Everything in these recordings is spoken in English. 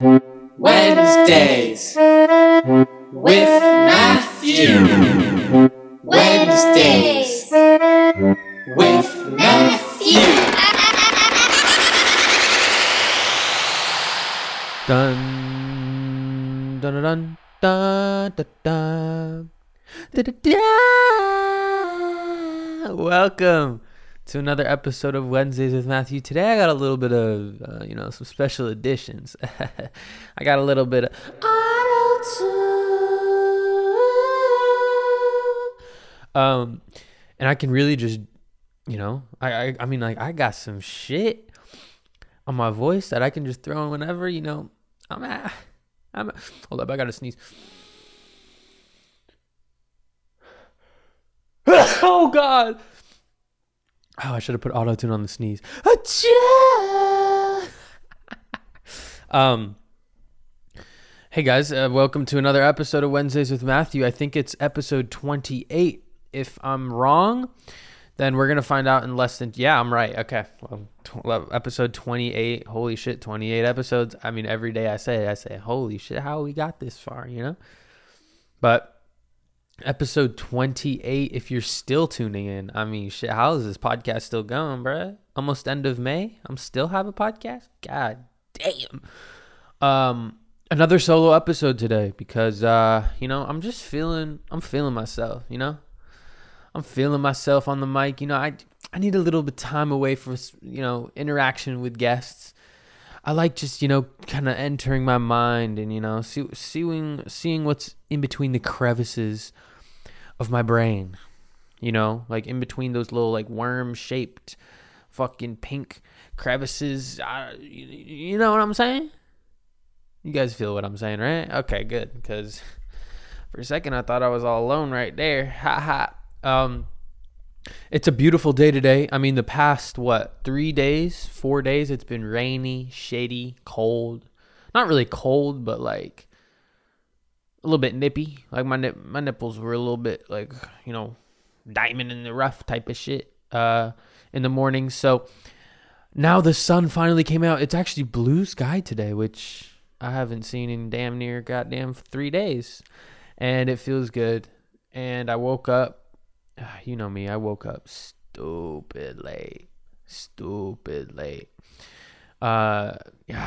Wednesdays with Matthew. Wednesdays with Matthew. Dun dun dun dun dun dun dun dun dun. Welcome to another episode of Wednesdays with Matthew. Today I got a little bit of, some special editions. I got a little bit of auto-tune. And I can really just, I got some shit on my voice that I can just throw in whenever, hold up, I gotta sneeze. Oh God. Oh, I should have put auto-tune on the sneeze. Hey guys, welcome to another episode of Wednesdays with Matthew. I think it's episode 28. If I'm wrong, then we're going to find out in less than... Yeah, I'm right. Okay. Well, episode 28. Holy shit, 28 episodes. I mean, every day I say, holy shit, how we got this far, But... Episode 28, if you're still tuning in, how is this podcast still going, bruh? Almost end of May, I'm still have a podcast? God damn. Another solo episode today because, I'm feeling myself, I'm feeling myself on the mic, I need a little bit of time away for, interaction with guests. I like just, kind of entering my mind and, seeing what's in between the crevices of my brain, like in between those little like worm-shaped fucking pink crevices. You know what I'm saying? You guys feel what I'm saying, right? Okay, good, because for a second I thought I was all alone right there. Ha ha. It's a beautiful day today. I mean, the past, 4 days, it's been rainy, shitty, cold. Not really cold, but, like, a little bit nippy. Like, my nipples were a little bit, like, diamond in the rough type of shit in the morning. So, now the sun finally came out. It's actually blue sky today, which I haven't seen in damn near goddamn 3 days. And it feels good. And I woke up. You know me, I woke up stupid late. I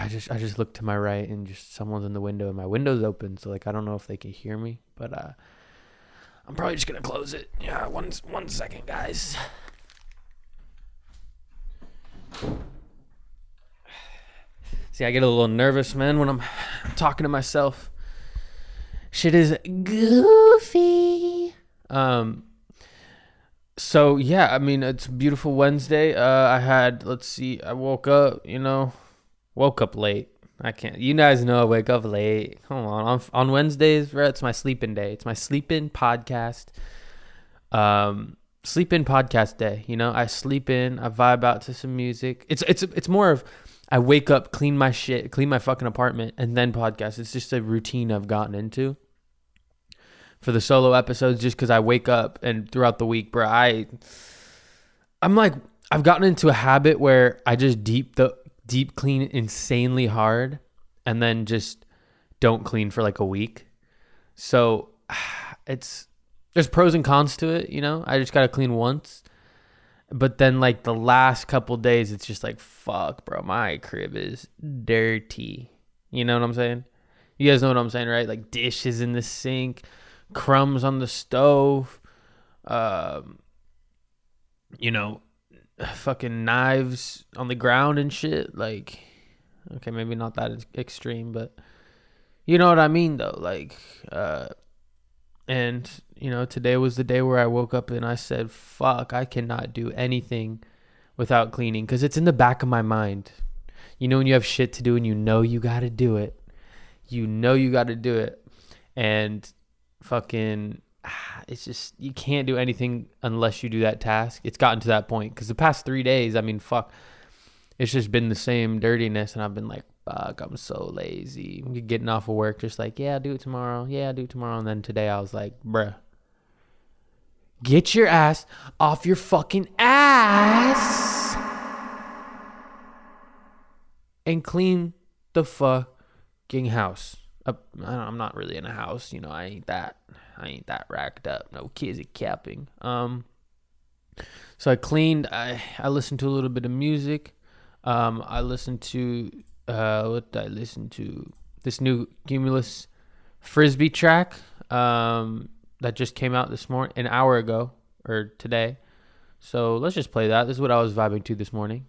just looked to my right and just someone's in the window and my window's open. So I don't know if they can hear me, but I'm probably just going to close it. Yeah, one second, guys. See, I get a little nervous, man, when I'm talking to myself. Shit is goofy. So, yeah, it's a beautiful Wednesday. I woke up late. You guys know I wake up late. Come on Wednesdays, right, it's my sleep-in day. It's my sleep-in podcast. Sleep-in podcast day, I sleep in, I vibe out to some music. It's more of I wake up, clean my shit, clean my fucking apartment, and then podcast. It's just a routine I've gotten into. For the solo episodes, just because I wake up and throughout the week, bro, I've gotten into a habit where I just deep clean insanely hard and then just don't clean for like a week. So there's pros and cons to it, I just got to clean once. But then like the last couple days, it's just like, fuck, bro, my crib is dirty. You know what I'm saying? You guys know what I'm saying, right? Like dishes in the sink. Crumbs on the stove, fucking knives on the ground and shit. Like, okay, maybe not that extreme, but you know what I mean, though. Like, and today was the day where I woke up and I said, "Fuck, I cannot do anything without cleaning," because it's in the back of my mind. When you have shit to do and you gotta do it, and fucking it's just you can't do anything unless you do that task. It's gotten to that point because the past 3 days, fuck, it's just been the same dirtiness and I've been like, fuck, I'm so lazy. I'm getting off of work just like, yeah, I'll do it tomorrow. And then today I was like, bruh, get your ass off your fucking ass and clean the fuck King house. I'm not really in a house, you know. I ain't that racked up. No kids are capping. So I cleaned. I listened to a little bit of music. I listened to what did I listen to? This new Cumulus Frisbee track that just came out this morning, an hour ago or today. So let's just play that. This is what I was vibing to this morning.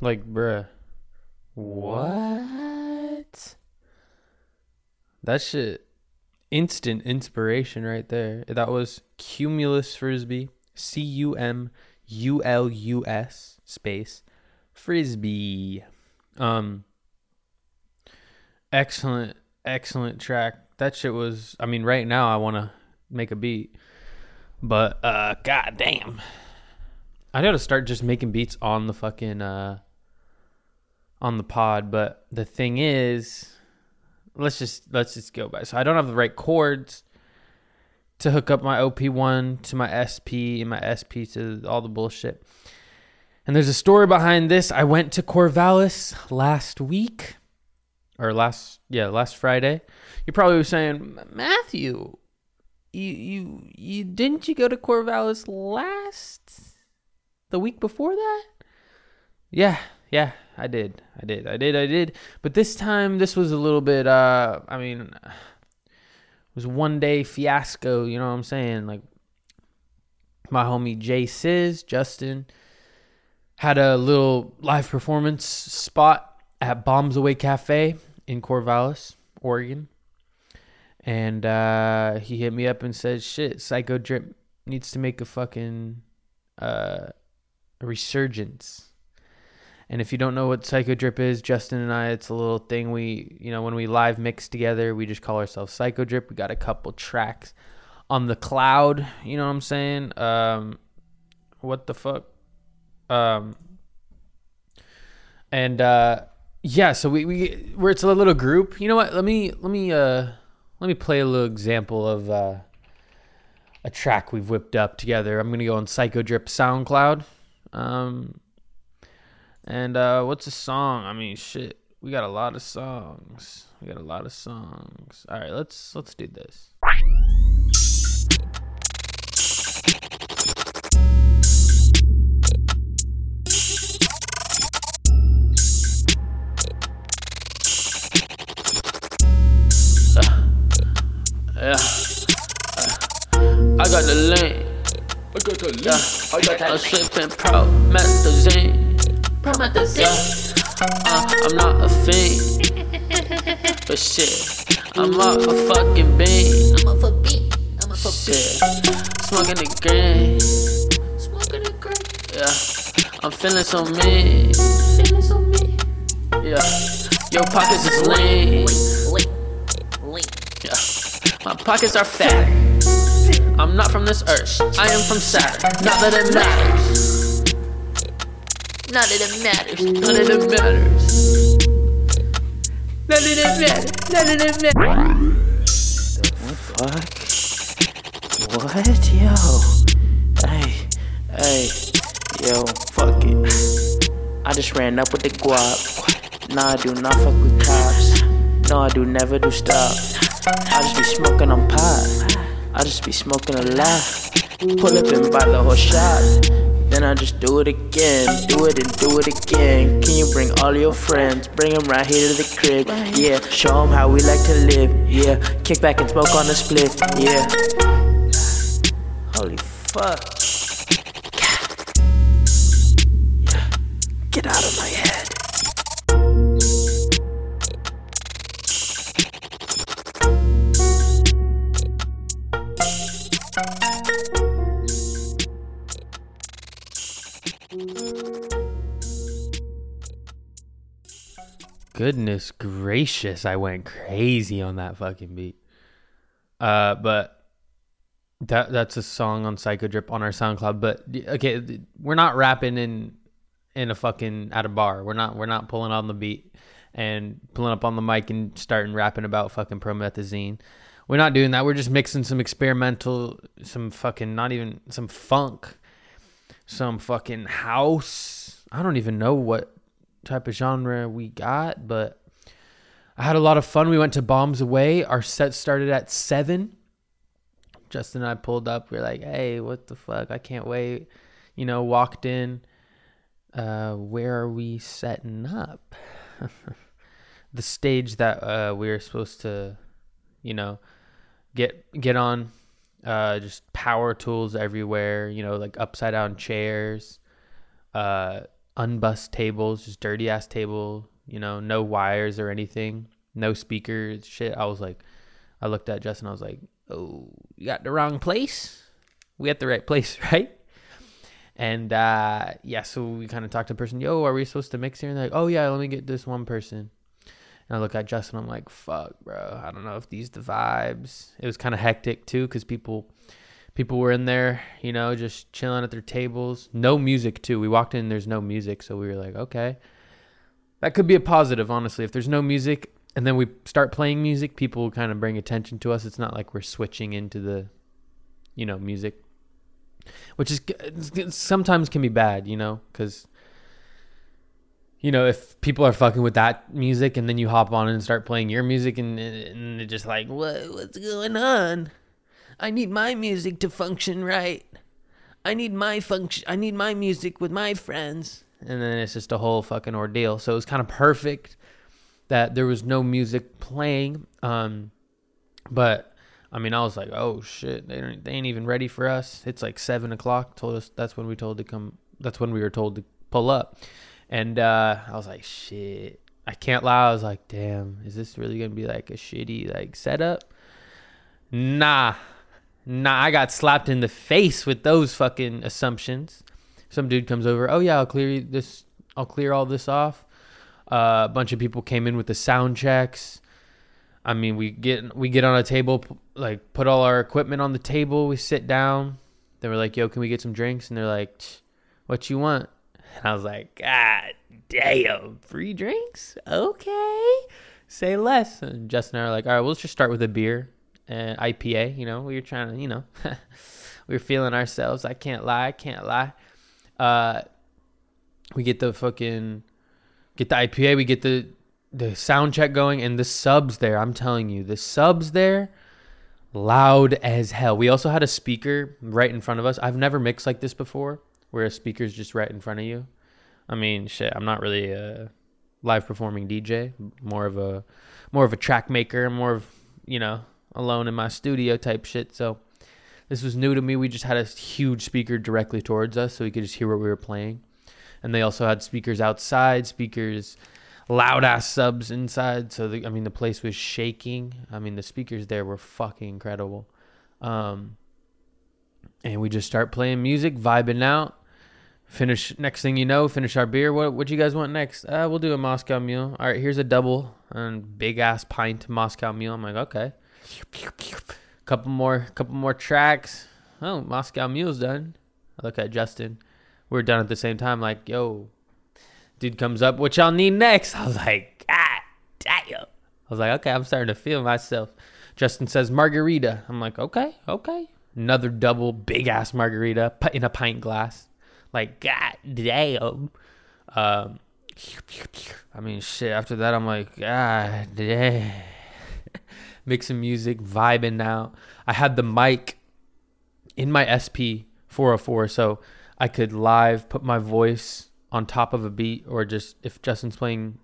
Like, bruh, what? That shit, instant inspiration right there. That was Cumulus Frisbee, Cumulus space Frisbee. Excellent track. That shit was, I mean, right now I want to make a beat, but goddamn, I gotta start just making beats on the fucking on the pod. But the thing is, let's just go by. So I don't have the right cords to hook up my OP1 to my SP and my SP to all the bullshit. And there's a story behind this. I went to Corvallis last Friday. You're probably saying, Matthew, you didn't you go to Corvallis the week before that? Yeah, I did. But this time, this was a little bit, it was one day fiasco, you know what I'm saying? Like, my homie Jay Sizz, Justin, Had a little live performance spot at Bombs Away Cafe in Corvallis, Oregon. And he hit me up and said, shit, Psycho Drip needs to make a fucking resurgence. And if you don't know what Psycho Drip is, Justin and I, it's a little thing we, you know, when we live mix together, we just call ourselves Psycho Drip. We got a couple tracks on the cloud, you know what I'm saying? What the fuck? Yeah, so we're it's a little group. You know what? Let me play a little example of a track we've whipped up together. I'm gonna go on Psycho Drip SoundCloud. What's a song? I mean, shit, we got a lot of songs. All right, let's do this. I got the lane. I got that. I'm slipping pro magazine. I'm not a fiend, but shit, I'm up for fucking bean. Shit, smoking the green. Yeah, I'm feeling so mean. Yeah, your pockets is lean. Yeah, my pockets are fat. I'm not from this earth. I am from Saturn. Not that it matters. None of it matters. The fuck? What? Yo. Hey. Yo, fuck it. I just ran up with the guap. Nah, I do not fuck with cops. No, I do never do stop. I just be smoking on pot. I just be smoking a lot. Pull up and buy the whole shot. Then I just do it again. Do it and do it again. Can you bring all your friends? Bring them right here to the crib. Yeah, show them how we like to live. Yeah, kick back and smoke on the split. Yeah. Holy fuck. Yeah. Get out of my head. Goodness gracious, I went crazy on that fucking beat. But that's a song on Psycho Drip on our SoundCloud. But okay, we're not rapping in a fucking at a bar. We're not pulling on the beat and pulling up on the mic and starting rapping about fucking promethazine. We're not doing that. We're just mixing some experimental, some fucking not even some funk, some fucking house. I don't even know what type of genre we got, but I had a lot of fun. We went to Bombs Away. Our set started at 7. Justin and I pulled up. We're like, hey, what the fuck? I can't wait. You know, walked in. Where are we setting up? The stage that we were supposed to, you know, get on. Just power tools everywhere, you know, like upside down chairs, unbust tables, just dirty ass table, you know, no wires or anything, no speakers, shit. I looked at Justin, I was like, oh, you got the wrong place? We at the right place, right? And yeah, so we kind of talked to the person, yo, are we supposed to mix here? And they're like, oh yeah, let me get this one person. And I look at Justin, I'm like, fuck, bro, I don't know if these the vibes. It was kind of hectic too, because people were in there, you know, just chilling at their tables. No music, too. We walked in and there's no music, so we were like, okay. That could be a positive, honestly. If there's no music and then we start playing music, people kind of bring attention to us. It's not like we're switching into the, you know, music, which is sometimes can be bad, you know, because, you know, if people are fucking with that music and then you hop on and start playing your music and they're just like, what's going on? I need my music to function right. I need my music with my friends. And then it's just a whole fucking ordeal. So it was kind of perfect that there was no music playing. But I mean, I was like, oh shit, they ain't even ready for us. It's like 7 o'clock. Told us that's when we were told to pull up. And I was like, shit, I can't lie. I was like, damn, is this really going to be like a shitty like setup? Nah, I got slapped in the face with those fucking assumptions. Some dude comes over. Oh, yeah, I'll clear all this off. A bunch of people came in with the sound checks. I mean, we get on a table, like put all our equipment on the table. We sit down. Then we're like, yo, can we get some drinks? And they're like, what you want? And I was like, God damn, free drinks? Okay. Say less. And Justin and I are like, all right, well, let's just start with a beer. IPA, you know, we were trying to, you know, we were feeling ourselves. I can't lie. We get the IPA, we get the sound check going, and the subs there, I'm telling you, loud as hell. We also had a speaker right in front of us. I've never mixed like this before, where a speaker's just right in front of you. I mean, shit, I'm not really a live performing DJ, more of a track maker, more of, you know, alone in my studio type shit. So this was new to me. We just had a huge speaker directly towards us so we could just hear what we were playing. And they also had speakers outside, speakers, loud ass subs inside. So the place was shaking. I mean, the speakers there were fucking incredible. And we just start playing music, vibing out. Next thing you know, finish our beer. What you guys want next? We'll do a Moscow Mule. All right, here's a double and big ass pint Moscow Mule. I'm like, okay. Couple more tracks. Oh, Moscow Mule's done. I look at Justin. We're done at the same time. Like, yo, dude comes up. What y'all need next? I was like, God damn. I was like, okay, I'm starting to feel myself. Justin says margarita. I'm like, okay. Another double, big ass margarita in a pint glass. Like, God damn. I mean, shit. After that, I'm like, God damn. Mixing music, vibing out. I had the mic in my SP 404, so I could live put my voice on top of a beat, or just if Justin's playing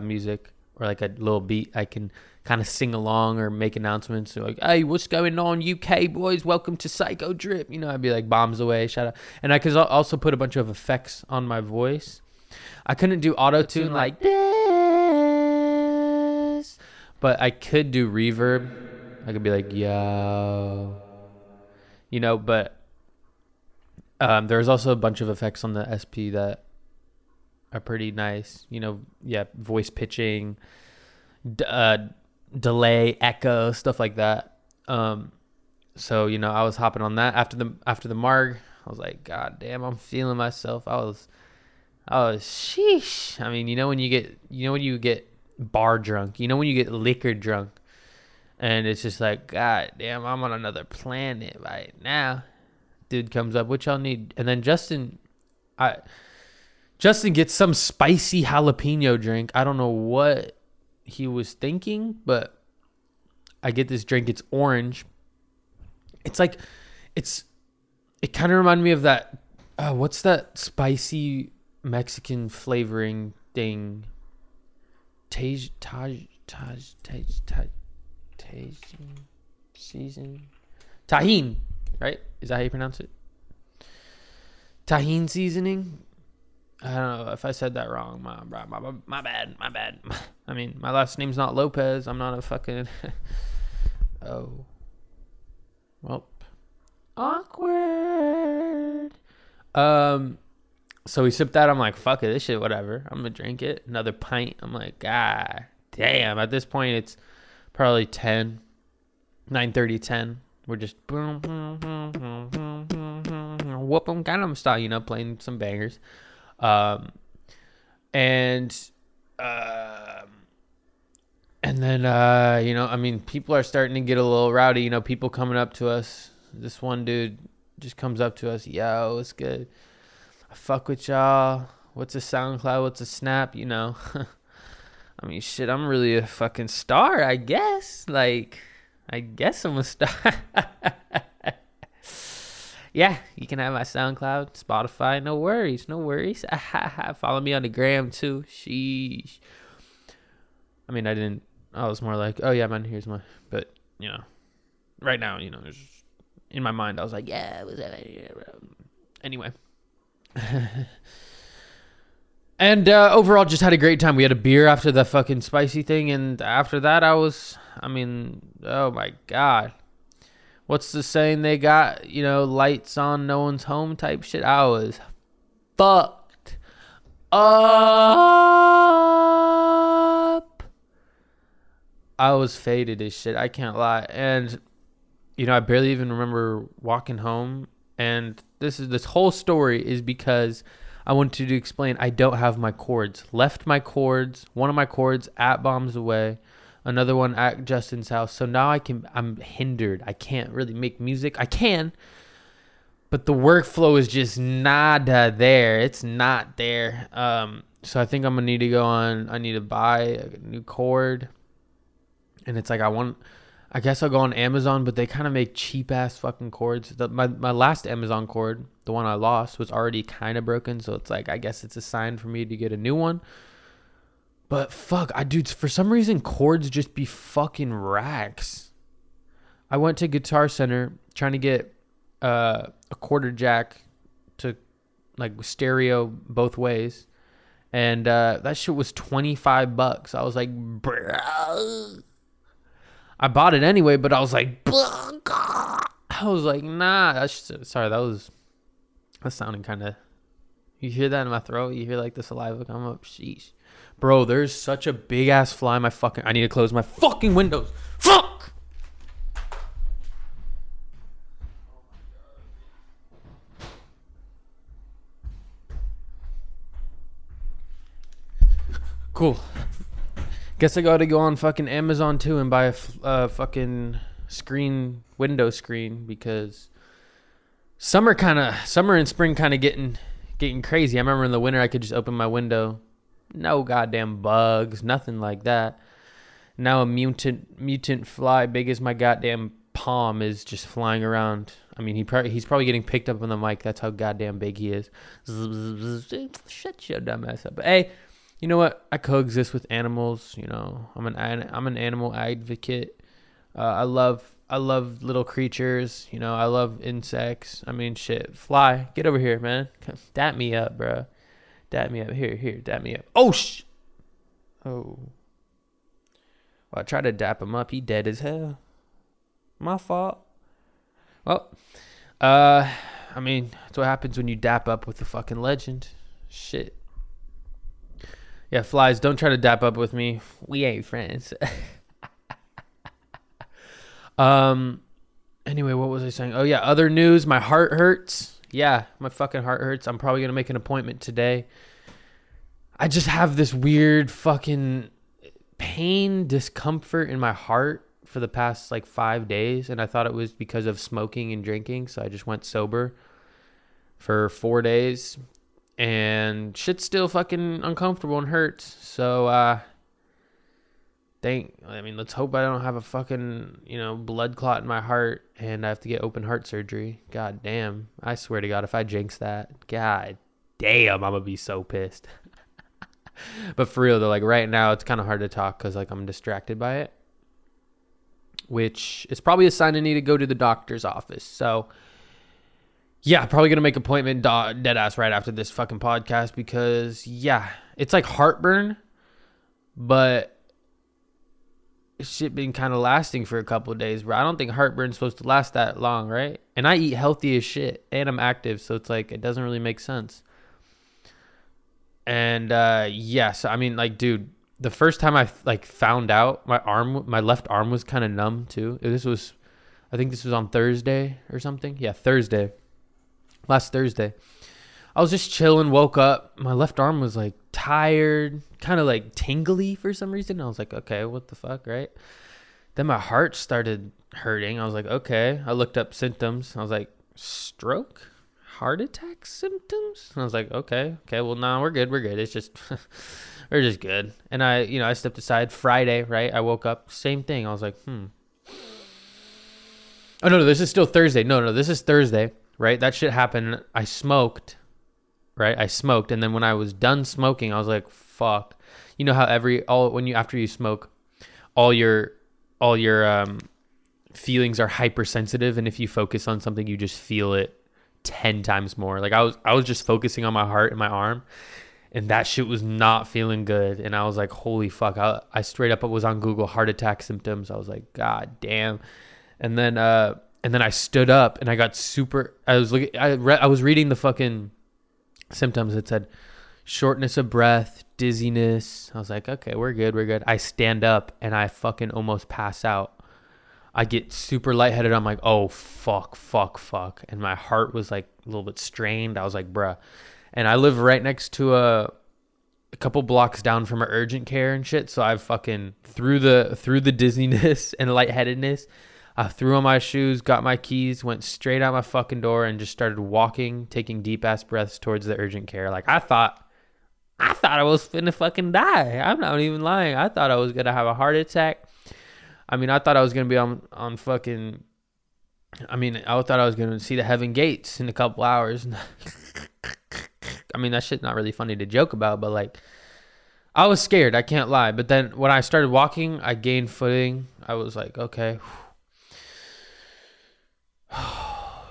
music or like a little beat, I can kind of sing along or make announcements. So like, hey, what's going on, UK boys? Welcome to Psycho Drip. You know, I'd be like, Bombs Away, shout out. And I could also put a bunch of effects on my voice. I couldn't do auto-tune like this. But I could do reverb. I could be like, yo. You know, but there's also a bunch of effects on the SP that are pretty nice. You know, yeah, voice pitching, delay, echo, stuff like that. So, you know, I was hopping on that. After the marg, I was like, God damn, I'm feeling myself. I was sheesh. I mean, you know when you get bar drunk, you know, when you get liquor drunk and it's just like, God damn, I'm on another planet right now. Dude comes up, what y'all need? And then Justin gets some spicy jalapeno drink. I don't know what he was thinking, but I get this drink. It's orange. It's like, it kind of reminded me of that. What's that spicy Mexican flavoring thing? Tajin, right? Is that how you pronounce it? Tajin seasoning? I don't know if I said that wrong. My bad. I mean, my last name's not Lopez. I'm not a fucking... Oh. Well. Awkward. So we sipped that. I'm like, fuck it, this shit, whatever. I'm going to drink it. Another pint. I'm like, God damn. At this point, it's probably 9:30, 10. We're just boom, boom, boom, boom, boom, boom, boom, whoop 'em, kind of style, you know, playing some bangers. And then, you know, I mean, people are starting to get a little rowdy. You know, people coming up to us. This one dude just comes up to us. Yo, it's good. I fuck with y'all. What's a SoundCloud? What's a Snap? You know, I mean, shit, I'm really a fucking star, I guess. Like, I guess I'm a star. Yeah, you can have my SoundCloud, Spotify. No worries. Follow me on the gram too. Sheesh. I mean, I was more like, oh yeah, man, here's my, but you know, right now, you know, in my mind, I was like, yeah, anyway. And overall, just had a great time. We had a beer after the fucking spicy thing. And after that, oh my God. What's the saying they got? You know, lights on, no one's home type shit. I was fucked up. I was faded as shit. I can't lie. And, you know, I barely even remember walking home. And this whole story is because I wanted to explain I don't have my cords. Left my cords, one of my cords at Bombs Away, another one at Justin's house. So now I'm hindered. I can't really make music. I can, but the workflow is just nada there. It's not there. So I think I'm gonna need to I need to buy a new cord. And it's like I guess I'll go on Amazon, but they kind of make cheap ass fucking cords. My last Amazon cord, the one I lost, was already kind of broken. So it's like, I guess it's a sign for me to get a new one. But fuck, for some reason, cords just be fucking racks. I went to Guitar Center trying to get a quarter jack to like stereo both ways. And that shit was $25. I was like, bruh. I bought it anyway, but I was like, nah. That's sounding kind of. You hear that in my throat? You hear like the saliva come up? Sheesh, bro. There's such a big ass fly. I need to close my fucking windows. Fuck. Cool. Guess I gotta go on fucking Amazon too and buy a fucking window screen because summer and spring kind of getting crazy. I remember in the winter I could just open my window, no goddamn bugs, nothing like that. Now a mutant fly big as my goddamn palm is just flying around. I mean he's probably getting picked up on the mic. That's how goddamn big he is. Shut your dumb ass up. But hey. You know what? I coexist with animals. You know, I'm an animal advocate. I love little creatures. You know, I love insects. I mean, shit, fly, get over here, man. Dap me up, bro. Dap me up here. Dap me up. Oh sh. Oh. Well, I tried to dap him up. He dead as hell. My fault. Well, I mean, that's what happens when you dap up with the fucking legend. Shit. Yeah, flies, don't try to dap up with me. We ain't friends. Anyway, what was I saying? Oh, yeah, other news. My heart hurts. Yeah, my fucking heart hurts. I'm probably going to make an appointment today. I just have this weird fucking pain, discomfort in my heart for the past, 5 days. And I thought it was because of smoking and drinking. So I just went sober for 4 days. And shit's still fucking uncomfortable and hurts. So, let's hope I don't have a fucking, blood clot in my heart and I have to get open heart surgery. God damn. I swear to God, if I jinx that, God damn, I'm gonna be so pissed. But for real though, right now it's kind of hard to talk because I'm distracted by it. Which is probably a sign I need to go to the doctor's office. So, yeah, probably gonna make appointment deadass right after this fucking podcast because it's like heartburn, but shit been kind of lasting for a couple of days, bro. I don't think heartburn's supposed to last that long, right? And I eat healthy as shit and I'm active, so it's it doesn't really make sense. And so, dude, the first time I found out my left arm was kind of numb too. I think this was on Thursday or something. Yeah, Thursday. Last Thursday, I was just chilling, woke up. My left arm was tired, kind of tingly for some reason. I was like, okay, what the fuck, right? Then my heart started hurting. I was like, okay. I looked up symptoms. I was like, stroke? Heart attack symptoms? And I was like, okay. Well, no, we're good. It's just, we're just good. And I stepped aside Friday, right? I woke up, same thing. I was like, Oh, no, this is still Thursday. No, this is Thursday. Right? That shit happened. I smoked, right? And then when I was done smoking, I was like, fuck. You know how after you smoke, all your feelings are hypersensitive. And if you focus on something, you just feel it 10 times more. I was just focusing on my heart and my arm. and that shit was not feeling good. And I was like, holy fuck. I straight up was on Google heart attack symptoms. I was like, God damn. And then I stood up and I got super, I was reading the fucking symptoms. It said shortness of breath, dizziness. I was like, okay, we're good. I stand up and I fucking almost pass out. I get super lightheaded. I'm like, oh, fuck. And my heart was like a little bit strained. I was like, bruh. And I live right next to a couple blocks down from an urgent care and shit. So I fucking through the dizziness and lightheadedness, I threw on my shoes, got my keys, went straight out my fucking door and just started walking, taking deep ass breaths towards the urgent care. Like I thought I was finna fucking die. I'm not even lying. I thought I was gonna have a heart attack. I mean, I thought I was going to be on fucking, I mean, I thought I was going to see the heaven gates in a couple hours. I mean, that shit's not really funny to joke about, but like, I was scared. I can't lie. But then when I started walking, I gained footing. I was like, okay.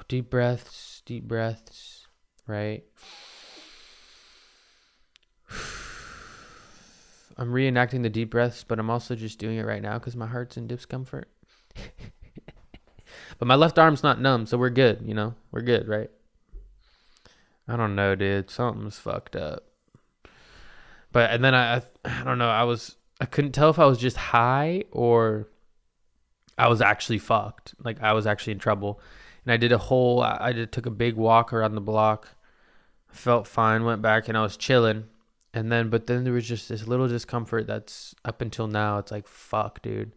Deep breaths, right? I'm reenacting the deep breaths, but I'm also just doing it right now because my heart's in discomfort. But my left arm's not numb, so we're good, you know? We're good, right? I don't know, dude. Something's fucked up. But, and then I don't know. I couldn't tell if I was just high or I was actually fucked. Like, I was actually in trouble. And I took a big walk around the block. Felt fine, went back, and I was chilling. But then there was just this little discomfort that's up until now. It's like, fuck, dude.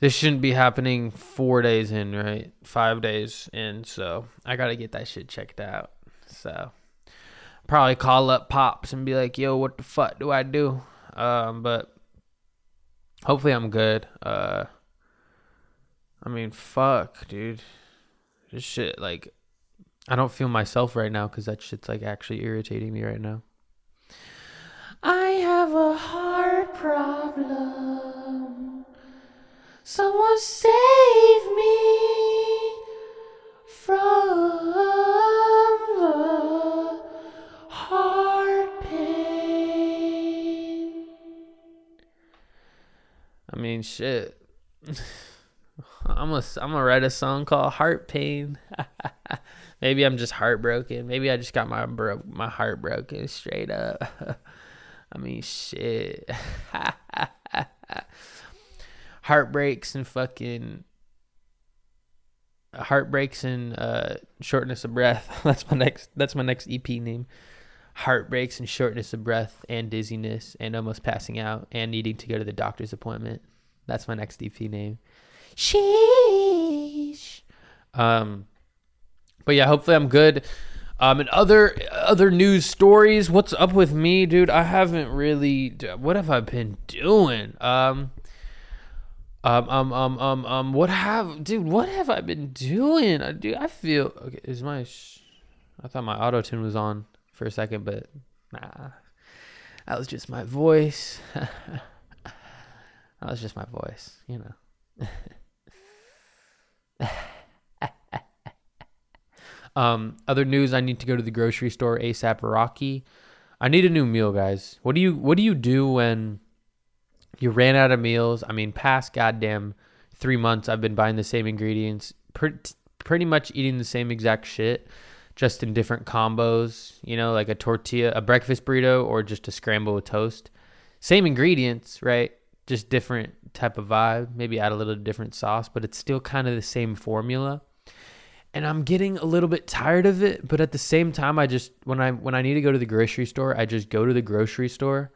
This shouldn't be happening 4 days in, right? 5 days in. So I got to get that shit checked out. So probably call up Pops and be like, yo, what the fuck do I do? But hopefully I'm good. I mean, fuck, dude. This shit, like, I don't feel myself right now because that shit's like actually irritating me right now. I have a heart problem. Someone save me from the heart pain. I mean, shit. I'm gonna write a song called Heart Pain. Maybe I'm just heartbroken. Maybe I just got my heart broken straight up. I mean, shit. Heartbreaks and shortness of breath. That's my next EP name. Heartbreaks and shortness of breath and dizziness and almost passing out and needing to go to the doctor's appointment. That's my next EP name. Sheesh. But yeah, hopefully I'm good. And other news stories. What's up with me, dude? I haven't really. What have I been doing? What have I been doing? Dude, I feel okay. Is my? I thought my auto tune was on for a second, but nah. That was just my voice. You know. Other news, I need to go to the grocery store ASAP Rocky. I need a new meal, guys. What do you do when you ran out of meals? I mean, past goddamn 3 months, I've been buying the same ingredients, pretty much eating the same exact shit, just in different combos, you know, like a tortilla, a breakfast burrito, or just a scramble with toast. Same ingredients, right? Just different type of vibe. Maybe add a little different sauce, but it's still kind of the same formula. And I'm getting a little bit tired of it, but at the same time, I just when I need to go to the grocery store, I just go to the grocery store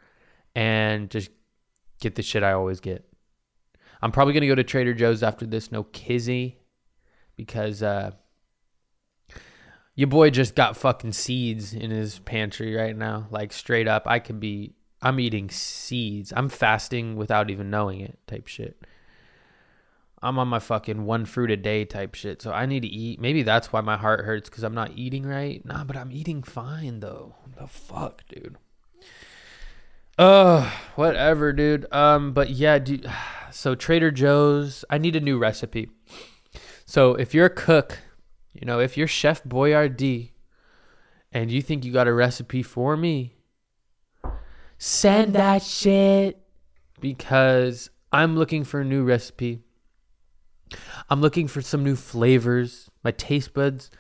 and just get the shit I always get. I'm probably gonna go to Trader Joe's after this, no kizzy, because your boy just got fucking seeds in his pantry right now. Like straight up, I'm eating seeds. I'm fasting without even knowing it, type shit. I'm on my fucking one fruit a day type shit. So I need to eat. Maybe that's why my heart hurts because I'm not eating right. Nah, but I'm eating fine though. The fuck, dude. Whatever, dude. But yeah, dude. So Trader Joe's, I need a new recipe. So if you're a cook, you know, if you're Chef Boyardee And you think you got a recipe for me? Send that shit. Because I'm looking for a new recipe. I'm looking for some new flavors. My taste buds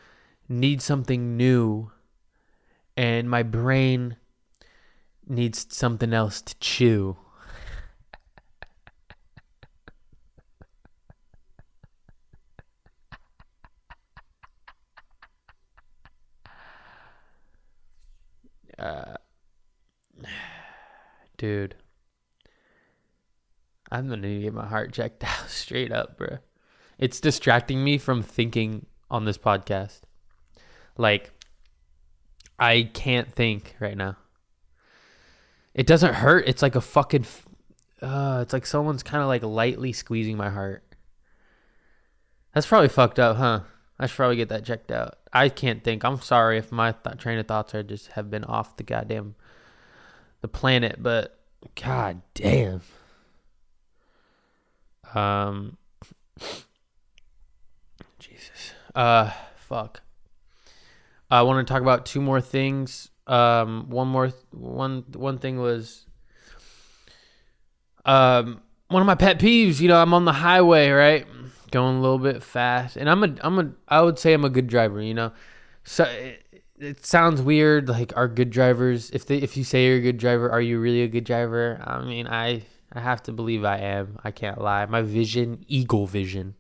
need something new. And my brain needs something else to chew. Dude, I'm gonna need to get my heart checked out straight up, bro. It's distracting me from thinking on this podcast. Like, I can't think right now. It doesn't hurt. It's like a fucking... it's like someone's kind of like lightly squeezing my heart. That's probably fucked up, huh? I should probably get that checked out. I can't think. I'm sorry if my train of thoughts are just have been off the goddamn... the planet, but... God damn. Jesus. Fuck. I want to talk about two more things. One thing was... one of my pet peeves, you know, I'm on the highway, right? Going a little bit fast. And I would say I'm a good driver, you know? So... It sounds weird, like, are good drivers, if you say you're a good driver, are you really a good driver? I mean, I have to believe I am. I can't lie. My vision, eagle vision,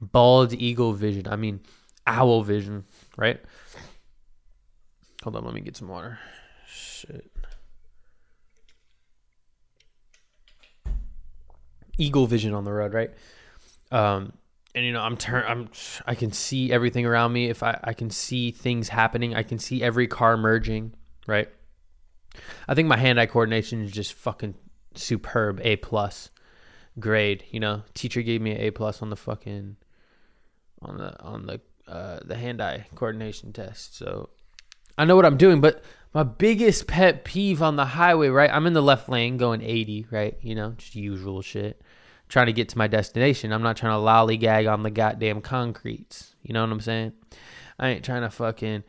bald eagle vision. I mean, owl vision, right? Hold on, let me get some water. Shit. Eagle vision on the road, right? And, you know, I can see everything around me. If I can see things happening, I can see every car merging, right? I think my hand-eye coordination is just fucking superb, A+ grade, you know. Teacher gave me an A+ on the fucking the hand-eye coordination test. So I know what I'm doing, but my biggest pet peeve on the highway, right? I'm in the left lane going 80, right? You know, just usual shit. Trying to get to my destination. I'm not trying to lollygag on the goddamn concretes. You know what I'm saying? I ain't trying to fucking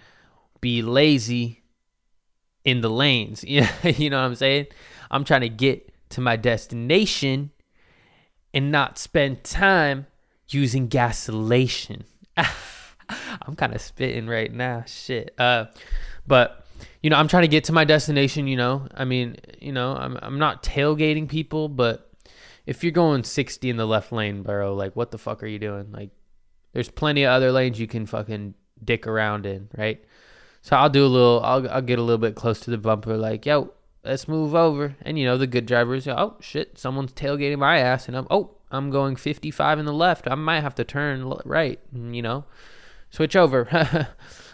be lazy in the lanes. You know what I'm saying? I'm trying to get to my destination and not spend time using gasolation. I'm kind of spitting right now. Shit. But... you know, I'm trying to get to my destination, you know. I mean, you know, I'm not tailgating people, but... if you're going 60 in the left lane, bro, like, what the fuck are you doing? Like, there's plenty of other lanes you can fucking dick around in, right? So I'll get a little bit close to the bumper, like, yo, let's move over. And, you know, the good drivers, oh, shit, someone's tailgating my ass. And I'm going 55 in the left. I might have to turn right, you know, switch over.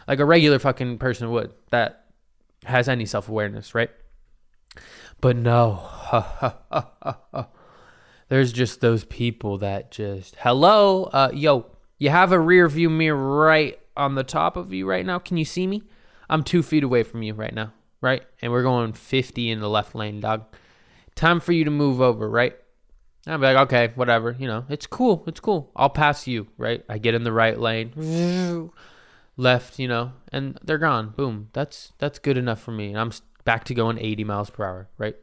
Like a regular fucking person would that has any self-awareness, right? But no. There's just those people that just, hello, yo, you have a rear view mirror right on the top of you right now. Can you see me? I'm 2 feet away from you right now, right? And we're going 50 in the left lane, dog. Time for you to move over, right? I'm like, okay, whatever. You know, it's cool. It's cool. I'll pass you, right? I get in the right lane, left, you know, and they're gone. Boom. That's good enough for me. And I'm back to going 80 miles per hour, right?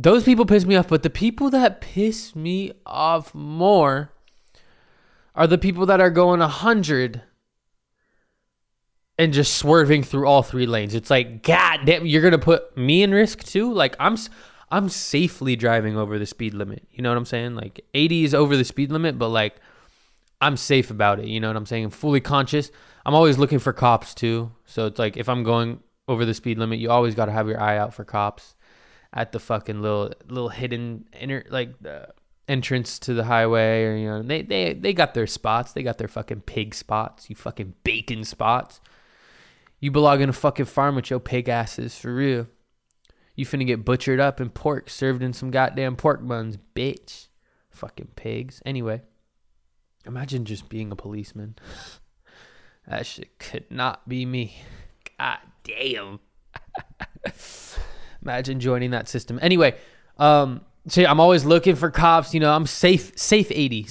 Those people piss me off, but the people that piss me off more are the people that are going 100 and just swerving through all three lanes. It's like, God damn, you're going to put me in risk too? Like, I'm safely driving over the speed limit. You know what I'm saying? Like, 80 is over the speed limit, but, like, I'm safe about it. You know what I'm saying? I'm fully conscious. I'm always looking for cops too. So it's like, if I'm going over the speed limit, you always got to have your eye out for cops at the fucking little hidden entrance to the highway, or, you know, they got their spots. They got their fucking pig spots. You fucking bacon spots. You belong in a fucking farm with your pig asses, for real. You finna get butchered up and pork served in some goddamn pork buns, bitch. Fucking pigs. Anyway, imagine just being a policeman. That shit could not be me. God damn. Imagine joining that system. Anyway, so I'm always looking for cops. You know, I'm safe 80.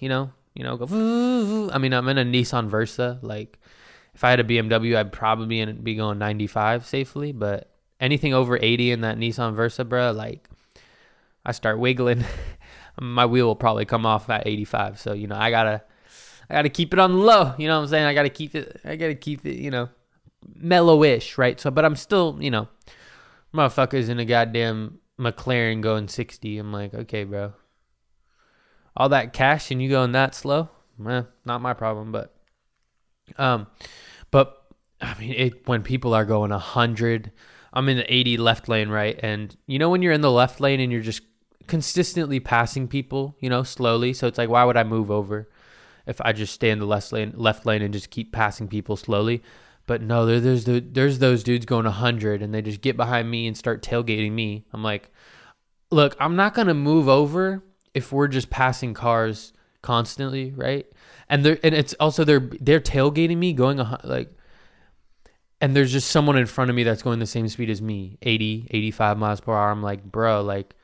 You know, go. I mean, I'm in a Nissan Versa. Like, If I had a BMW, I'd probably be going 95 safely, but anything over 80 in that Nissan Versa, bro, like, I start wiggling. My wheel will probably come off at 85, so, you know, I gotta keep it on low, you know what I'm saying? I gotta keep it, you know, mellowish, right? So, but I'm still, you know, motherfuckers in a goddamn McLaren going 60. I'm like, okay, bro. All that cash and you going that slow? Not my problem, but I mean, when people are going 100, I'm in the 80 left lane, right? And you know, when you're in the left lane and you're just consistently passing people, you know, slowly. So it's like, why would I move over if I just stay in the left lane and just keep passing people slowly? But no, there's those dudes going 100 and they just get behind me and start tailgating me. I'm like, look, I'm not going to move over if we're just passing cars constantly, right? And it's also they're tailgating me going like, and there's just someone in front of me that's going the same speed as me, 80, 85 miles per hour. I'm like, bro, like,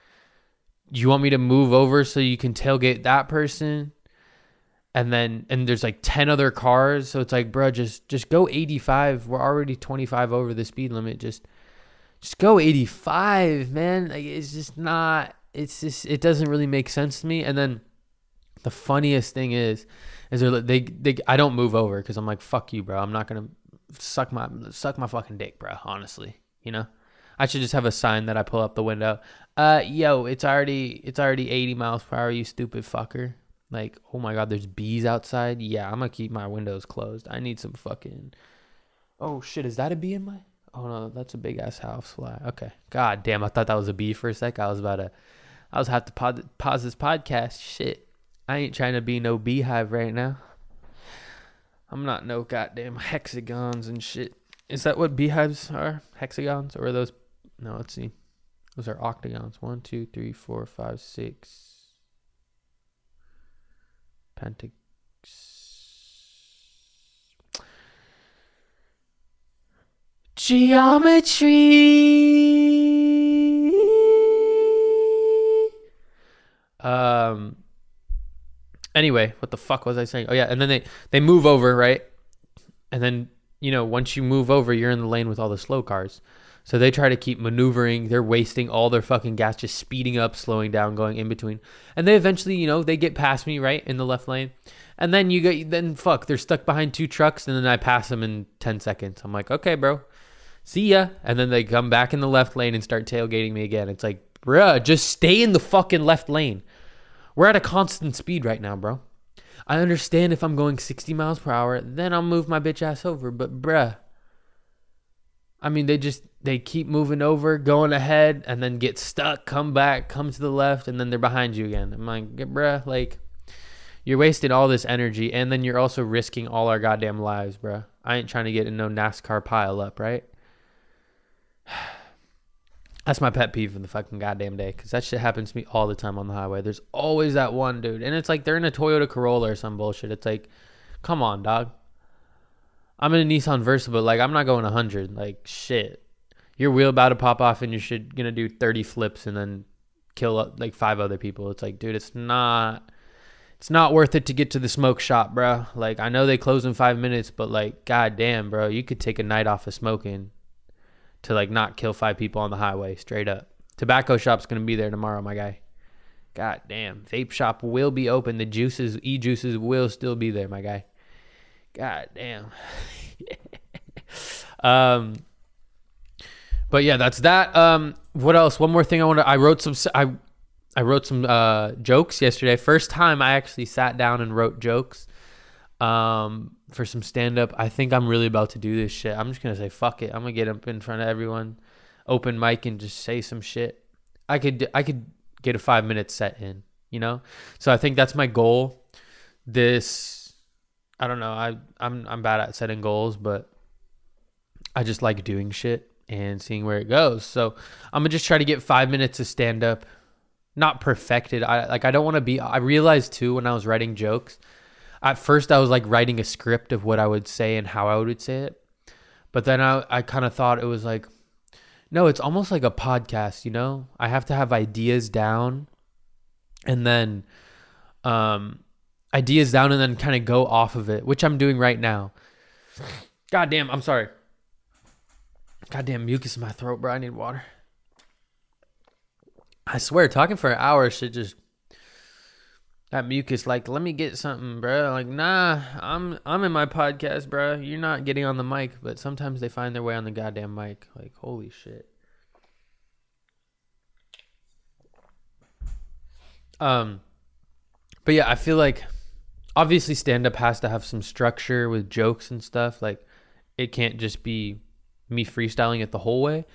you want me to move over so you can tailgate that person? And there's like 10 other cars. So it's like, bro, just go 85. We're already 25 over the speed limit. Just go 85, man. Like, it's just not, it's just, it doesn't really make sense to me. And then the funniest thing is they I don't move over because I'm like, fuck you, bro. I'm not going to suck my fucking dick, bro. Honestly, you know, I should just have a sign that I pull up the window. Yo, it's already 80 miles per hour. You stupid fucker. Like, oh my God, there's bees outside. Yeah, I'm going to keep my windows closed. I need some fucking... Oh, shit, is that a bee in my... Oh, no, that's a big-ass housefly. Okay. God damn, I thought that was a bee for a sec. I was have to pause this podcast. Shit. I ain't trying to be no beehive right now. I'm not no goddamn hexagons and shit. Is that what beehives are? Hexagons? Or are those... No, let's see. Those are octagons. 1, 2, 3, 4, 5, 6... Pentax. Geometry. Anyway, what the fuck was I saying? Oh yeah, and then they move over, right? And then, you know, once you move over, you're in the lane with all the slow cars. So they try to keep maneuvering. They're wasting all their fucking gas, just speeding up, slowing down, going in between. And they eventually, you know, they get past me, right, in the left lane. And then fuck, they're stuck behind two trucks, and then I pass them in 10 seconds. I'm like, okay, bro, see ya. And then they come back in the left lane and start tailgating me again. It's like, bruh, just stay in the fucking left lane. We're at a constant speed right now, bro. I understand if I'm going 60 miles per hour, then I'll move my bitch ass over. But bruh, I mean, they keep moving over, going ahead, and then get stuck, come back, come to the left, and then they're behind you again. I'm like, bruh, like, you're wasting all this energy, and then you're also risking all our goddamn lives, bruh. I ain't trying to get in no NASCAR pile up, right? That's my pet peeve of the fucking goddamn day, because that shit happens to me all the time on the highway. There's always that one dude, and it's like they're in a Toyota Corolla or some bullshit. It's like, come on, dog. I'm in a Nissan Versa, but, like, I'm not going 100. Like, shit. Your wheel about to pop off and you're going to do 30 flips and then kill, like, 5 other people. It's like, dude, it's not worth it to get to the smoke shop, bro. Like, I know they close in 5 minutes, but, like, goddamn, bro, you could take a night off of smoking to, like, not kill 5 people on the highway, straight up. Tobacco shop's going to be there tomorrow, my guy. Goddamn. Vape shop will be open. The juices, e-juices will still be there, my guy. God damn. But yeah, that's that. What else? One more thing I wrote some jokes yesterday. First time I actually sat down and wrote jokes for some stand-up. I think I'm really about to do this shit. I'm just going to say, fuck it. I'm going to get up in front of everyone, open mic, and just say some shit. I could get a 5-minute set in, you know? So I think that's my goal. I don't know. I'm bad at setting goals, but I just like doing shit and seeing where it goes. So I'm gonna just try to get 5 minutes of stand up, not perfected. I don't want to be. I realized too when I was writing jokes, at first I was like writing a script of what I would say and how I would say it, but then I kind of thought it was like, no, it's almost like a podcast. You know, I have to have ideas down, and then, ideas down and then kind of go off of it, which I'm doing right now. Goddamn, I'm sorry. Goddamn mucus in my throat, bro. I need water. I swear, talking for an hour should just... That mucus, like, let me get something, bro. Like, nah, I'm in my podcast, bro. You're not getting on the mic, but sometimes they find their way on the goddamn mic. Like, holy shit. But yeah, I feel like obviously stand-up has to have some structure with jokes and stuff. Like, it can't just be me freestyling it the whole way.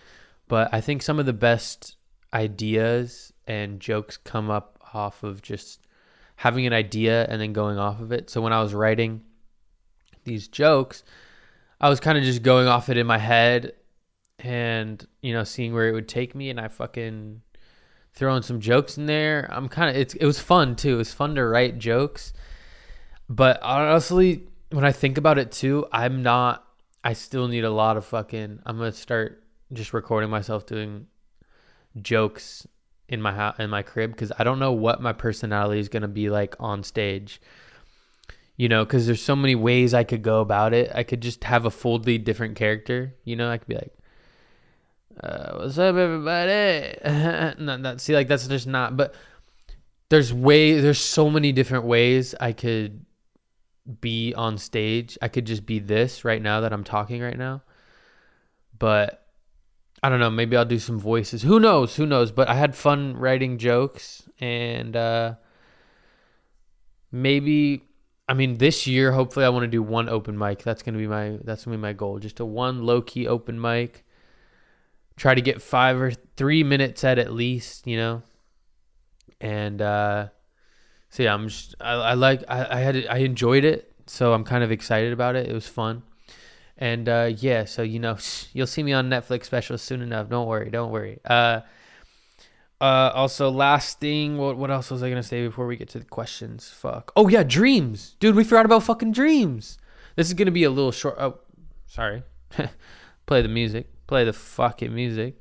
But I think some of the best ideas and jokes come up off of just having an idea and then going off of it. So when I was writing these jokes, I was kind of just going off it in my head and, you know, seeing where it would take me. And I fucking throwing some jokes in there. I'm kind of, it was fun too. It was fun to write jokes. But honestly, when I think about it too, I still need a lot of fucking, I'm going to start just recording myself doing jokes in my house, in my crib, because I don't know what my personality is going to be like on stage, you know, because there's so many ways I could go about it. I could just have a fully different character, you know. I could be like, what's up, everybody? That's just not, but there's so many different ways I could be on stage. I could just be this right now that I'm talking right now, but I don't know, maybe I'll do some voices. Who knows? But I had fun writing jokes, and this year, hopefully I want to do one open mic. That's going to be my goal. Just a one low-key open mic. Try to get 3 minutes at least, you know? And so yeah, I enjoyed it. So I'm kind of excited about it. It was fun. And yeah, so, you know, you'll see me on Netflix specials soon enough. Don't worry. Also, last thing, what else was I going to say before we get to the questions? Fuck. Oh, yeah, dreams. Dude, we forgot about fucking dreams. This is going to be a little short. Oh, sorry. Play the music. Play the fucking music.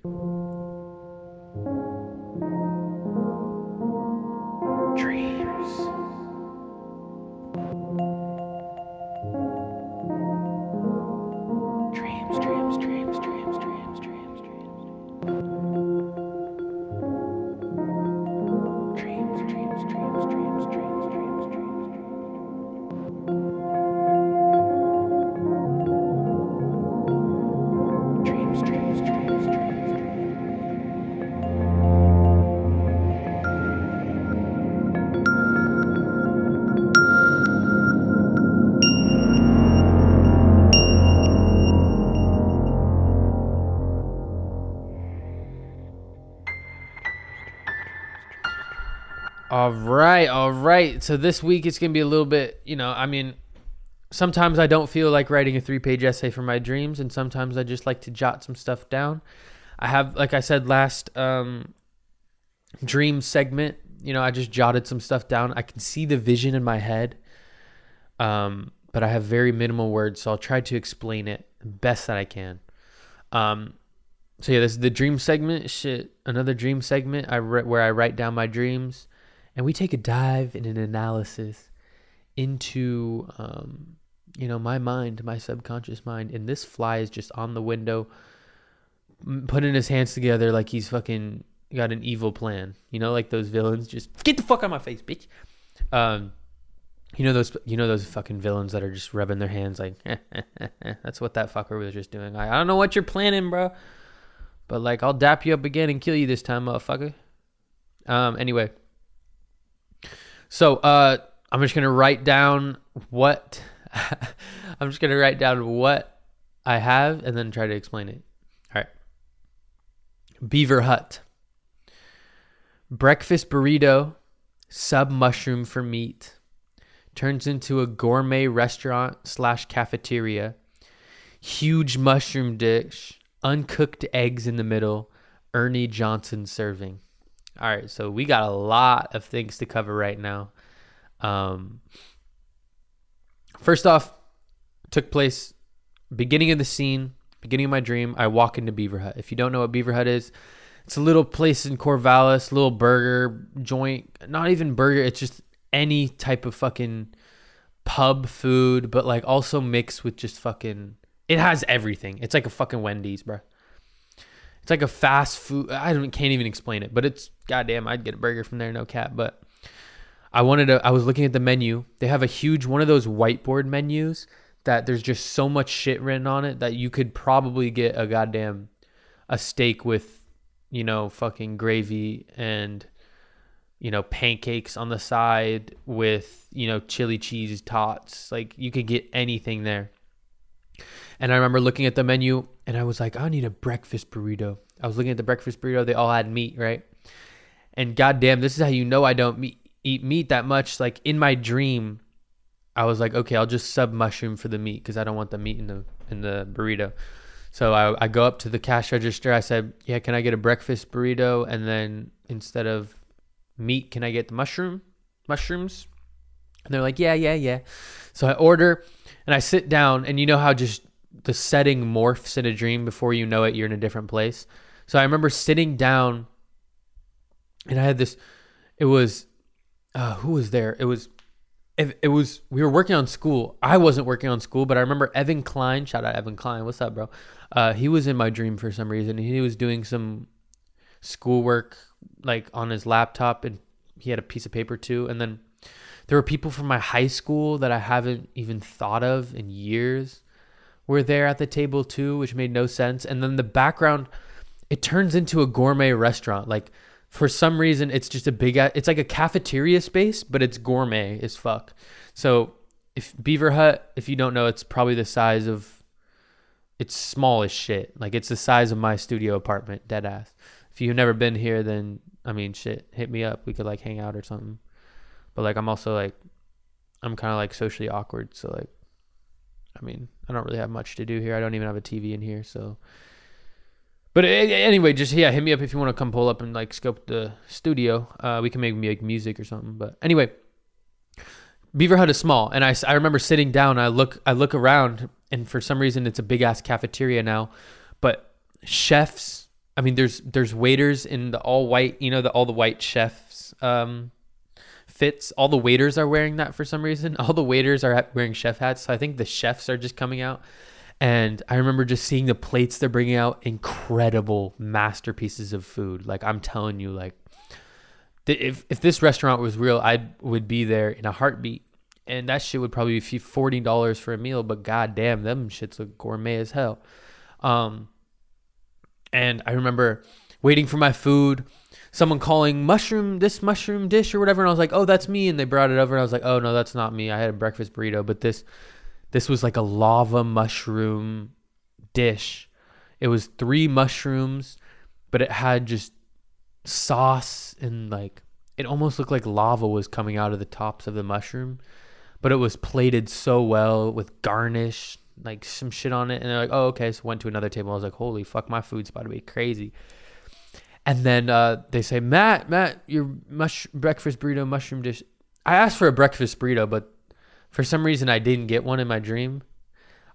All right. So this week it's going to be a little bit, you know, I mean, sometimes I don't feel like writing a 3-page essay for my dreams, and sometimes I just like to jot some stuff down. I have, like I said, last dream segment, you know, I just jotted some stuff down. I can see the vision in my head, but I have very minimal words, so I'll try to explain it best that I can. So yeah, this is the dream segment. Shit, another dream segment where I write down my dreams. And we take a dive and an analysis into, you know, my mind, my subconscious mind. And this fly is just on the window, putting his hands together like he's fucking got an evil plan. You know, like those villains, just get the fuck out of my face, bitch. You know those fucking villains that are just rubbing their hands like, that's what that fucker was just doing. I don't know what you're planning, bro, but like, I'll dap you up again and kill you this time, motherfucker. Anyway. So I'm just gonna write down what I have and then try to explain it. All right. Beaver Hut. Breakfast burrito, sub mushroom for meat, turns into a gourmet restaurant / cafeteria. Huge mushroom dish, uncooked eggs in the middle, Ernie Johnson serving. All right, so we got a lot of things to cover right now. First off, took place beginning of the scene, beginning of my dream. I walk into Beaver Hut. If you don't know what Beaver Hut is, it's a little place in Corvallis, little burger joint. Not even burger. It's just any type of fucking pub food, but like also mixed with just fucking It has everything. It's like a fucking Wendy's, bro. It's like a fast food. I can't even explain it, but it's goddamn. I'd get a burger from there, no cap. But I was looking at the menu. They have a huge one of those whiteboard menus that there's just so much shit written on it that you could probably get a goddamn a steak with, you know, fucking gravy and, you know, pancakes on the side with, you know, chili cheese tots. Like, you could get anything there. And I remember looking at the menu and I was like, I need a breakfast burrito. I was looking at the breakfast burrito. They all had meat, right? And goddamn, this is how you know I don't eat meat that much. Like, in my dream, I was like, okay, I'll just sub mushroom for the meat because I don't want the meat in the burrito. So I go up to the cash register. I said, yeah, can I get a breakfast burrito? And then instead of meat, can I get the mushrooms? And they're like, yeah. So I order and I sit down, and you know how just the setting morphs in a dream. Before you know it, you're in a different place. So I remember sitting down and I had this, it was, who was there? We were working on school. I wasn't working on school, but I remember Evan Klein. Shout out Evan Klein. What's up, bro? He was in my dream for some reason. He was doing some schoolwork like on his laptop, and he had a piece of paper too. And then there were people from my high school that I haven't even thought of in years were there at the table too, which made no sense. And then the background, it turns into a gourmet restaurant. Like, for some reason, it's just a big, it's like a cafeteria space, but it's gourmet as fuck. So if Beaver Hut, if you don't know, it's probably the size of, it's small as shit. Like, it's the size of my studio apartment, dead ass. If you've never been here, then, I mean, shit, hit me up. We could like hang out or something. But like, I'm also like, I'm kind of like socially awkward. So like, I mean, I don't really have much to do here. I don't even have a TV in here, so. But anyway, just, yeah, hit me up if you want to come pull up and, like, scope the studio. We can make music or something. But anyway, Beaver Hut is small. And I remember sitting down. I look around, and for some reason, it's a big-ass cafeteria now. But chefs, I mean, there's waiters in the all-white, you know, all the white chefs fits. All the waiters are wearing that for some reason. All the waiters are wearing chef hats. So I think the chefs are just coming out. And I remember just seeing the plates they're bringing out, incredible masterpieces of food. Like, I'm telling you, like, if this restaurant was real, I would be there in a heartbeat. And that shit would probably be $40 for a meal, but goddamn, them shits look gourmet as hell. And I remember waiting for my food, someone calling this mushroom dish or whatever. And I was like, oh, that's me. And they brought it over. And I was like, oh, no, that's not me. I had a breakfast burrito, but this was like a lava mushroom dish. It was 3 mushrooms, but it had just sauce, and like, it almost looked like lava was coming out of the tops of the mushroom, but it was plated so well with garnish, like some shit on it. And they're like, oh, okay. So went to another table. I was like, holy fuck, my food's about to be crazy. And then they say, Matt, your breakfast burrito mushroom dish. I asked for a breakfast burrito, but for some reason, I didn't get one in my dream.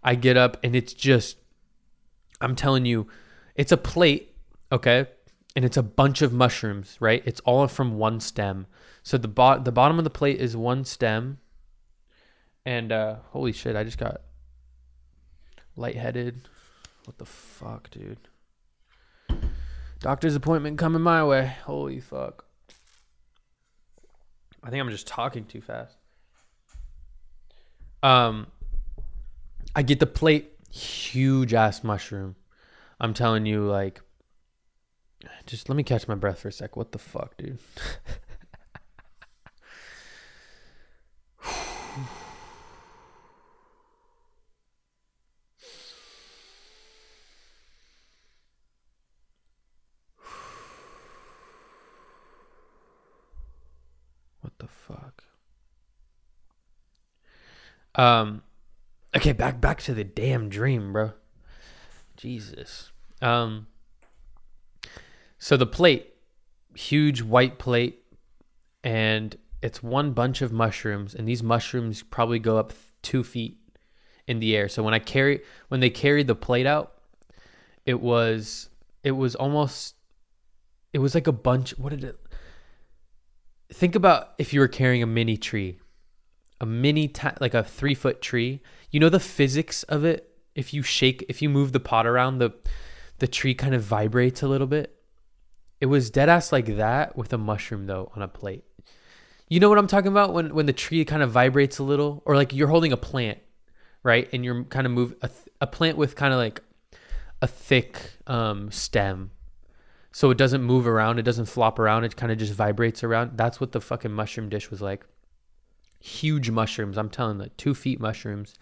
I get up and it's just, I'm telling you, it's a plate, okay? And it's a bunch of mushrooms, right? It's all from one stem. So the bottom of the plate is one stem. And holy shit, I just got lightheaded. What the fuck, dude? Doctor's appointment coming my way. Holy fuck. I think I'm just talking too fast. I get the plate, huge ass mushroom. I'm telling you, like, just let me catch my breath for a sec. What the fuck, dude? What the fuck? Okay, back to the damn dream, bro. Jesus. So the plate, huge white plate, and it's one bunch of mushrooms, and these mushrooms probably go up 2 feet in the air. So when they carried the plate out, it was like a bunch. Think about if you were carrying a mini tree. Like a 3-foot tree. You know the physics of it if you move the pot around, the tree kind of vibrates a little bit. It was dead ass like that with a mushroom though on a plate. You know what I'm talking about when the tree kind of vibrates a little, or like you're holding a plant, right? And you're kind of a plant with kind of like a thick stem. So it doesn't move around. It doesn't flop around. It kind of just vibrates around. That's what the fucking mushroom dish was like. Huge mushrooms. I'm telling you, like 2 feet mushrooms.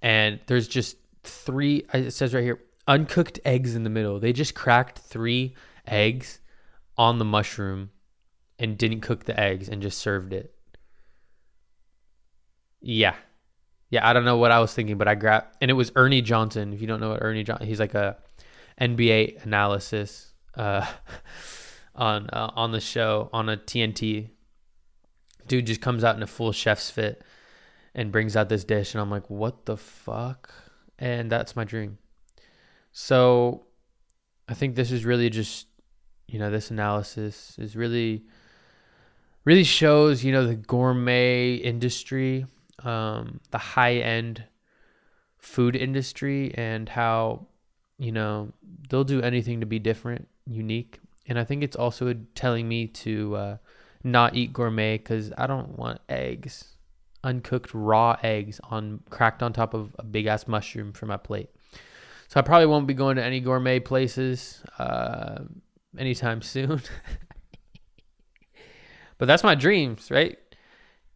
And there's just three, it says right here, uncooked eggs in the middle. They just cracked 3 eggs on the mushroom and didn't cook the eggs and just served it. Yeah. Yeah, I don't know what I was thinking, but I grabbed, and it was Ernie Johnson. If you don't know what Ernie Johnson, he's like a NBA analysis on the show, on a TNT. Dude just comes out in a full chef's fit and brings out this dish, and I'm like, what the fuck? And that's my dream. So I think this is really just, you know, this analysis is really shows, you know, the gourmet industry, the high-end food industry, and how, you know, they'll do anything to be different, unique. And I think it's also telling me to not eat gourmet, because I don't want eggs, uncooked raw eggs cracked on top of a big-ass mushroom for my plate. So I probably won't be going to any gourmet places anytime soon. But that's my dreams, right?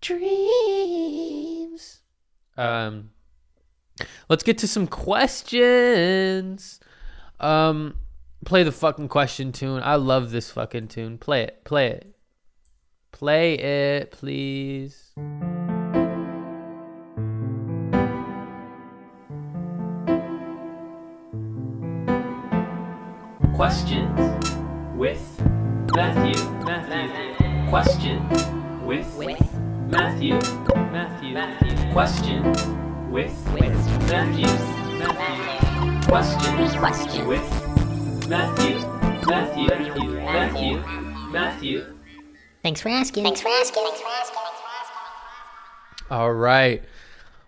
Dreams. Let's get to some questions. Play the fucking question tune. I love this fucking tune. Play it. Play it. Play it, please. Questions with Matthew. Question with Matthew. Question with Matthew. Question with Matthew. Thanks for asking. All right.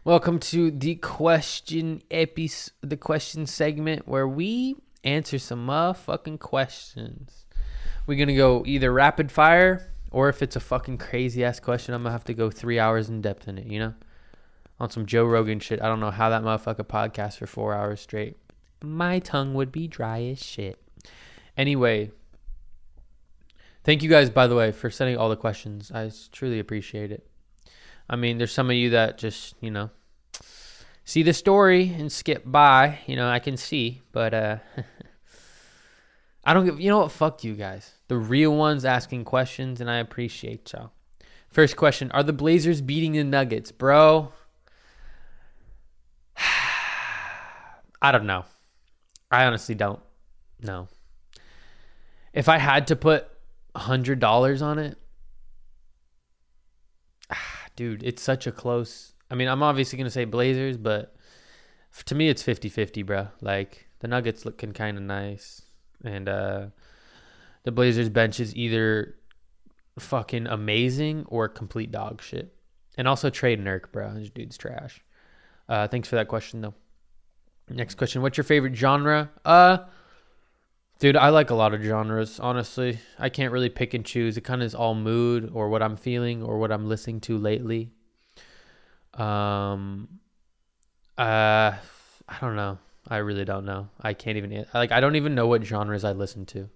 Welcome to the question episode, the question segment where we answer some motherfucking questions. We're going to go either rapid fire, or if it's a fucking crazy ass question, I'm going to have to go 3 hours in depth in it, you know? On some Joe Rogan shit. I don't know how that motherfucker podcasts for 4 hours straight. My tongue would be dry as shit. Anyway, thank you guys, by the way, for sending all the questions. I truly appreciate it. I mean, there's some of you that just, you know, see the story and skip by. You know, I can see, but I don't give, you know what? Fuck you guys. The real ones asking questions, and I appreciate y'all. First question, are the Blazers beating the Nuggets, bro? I don't know. I honestly don't know. If I had to put $100 on it, dude, it's such a close. I mean, I'm obviously going to say Blazers, but to me, it's 50-50, bro. Like, the Nuggets looking kind of nice. And the Blazers bench is either fucking amazing or complete dog shit. And also Trey Nurk, bro. This dude's trash. Thanks for that question, though. Next question. What's your favorite genre? Dude, I like a lot of genres, honestly. I can't really pick and choose. It kind of is all mood or what I'm feeling or what I'm listening to lately. I don't know. I really don't know. I can't even, like, I don't even know what genres I listen to.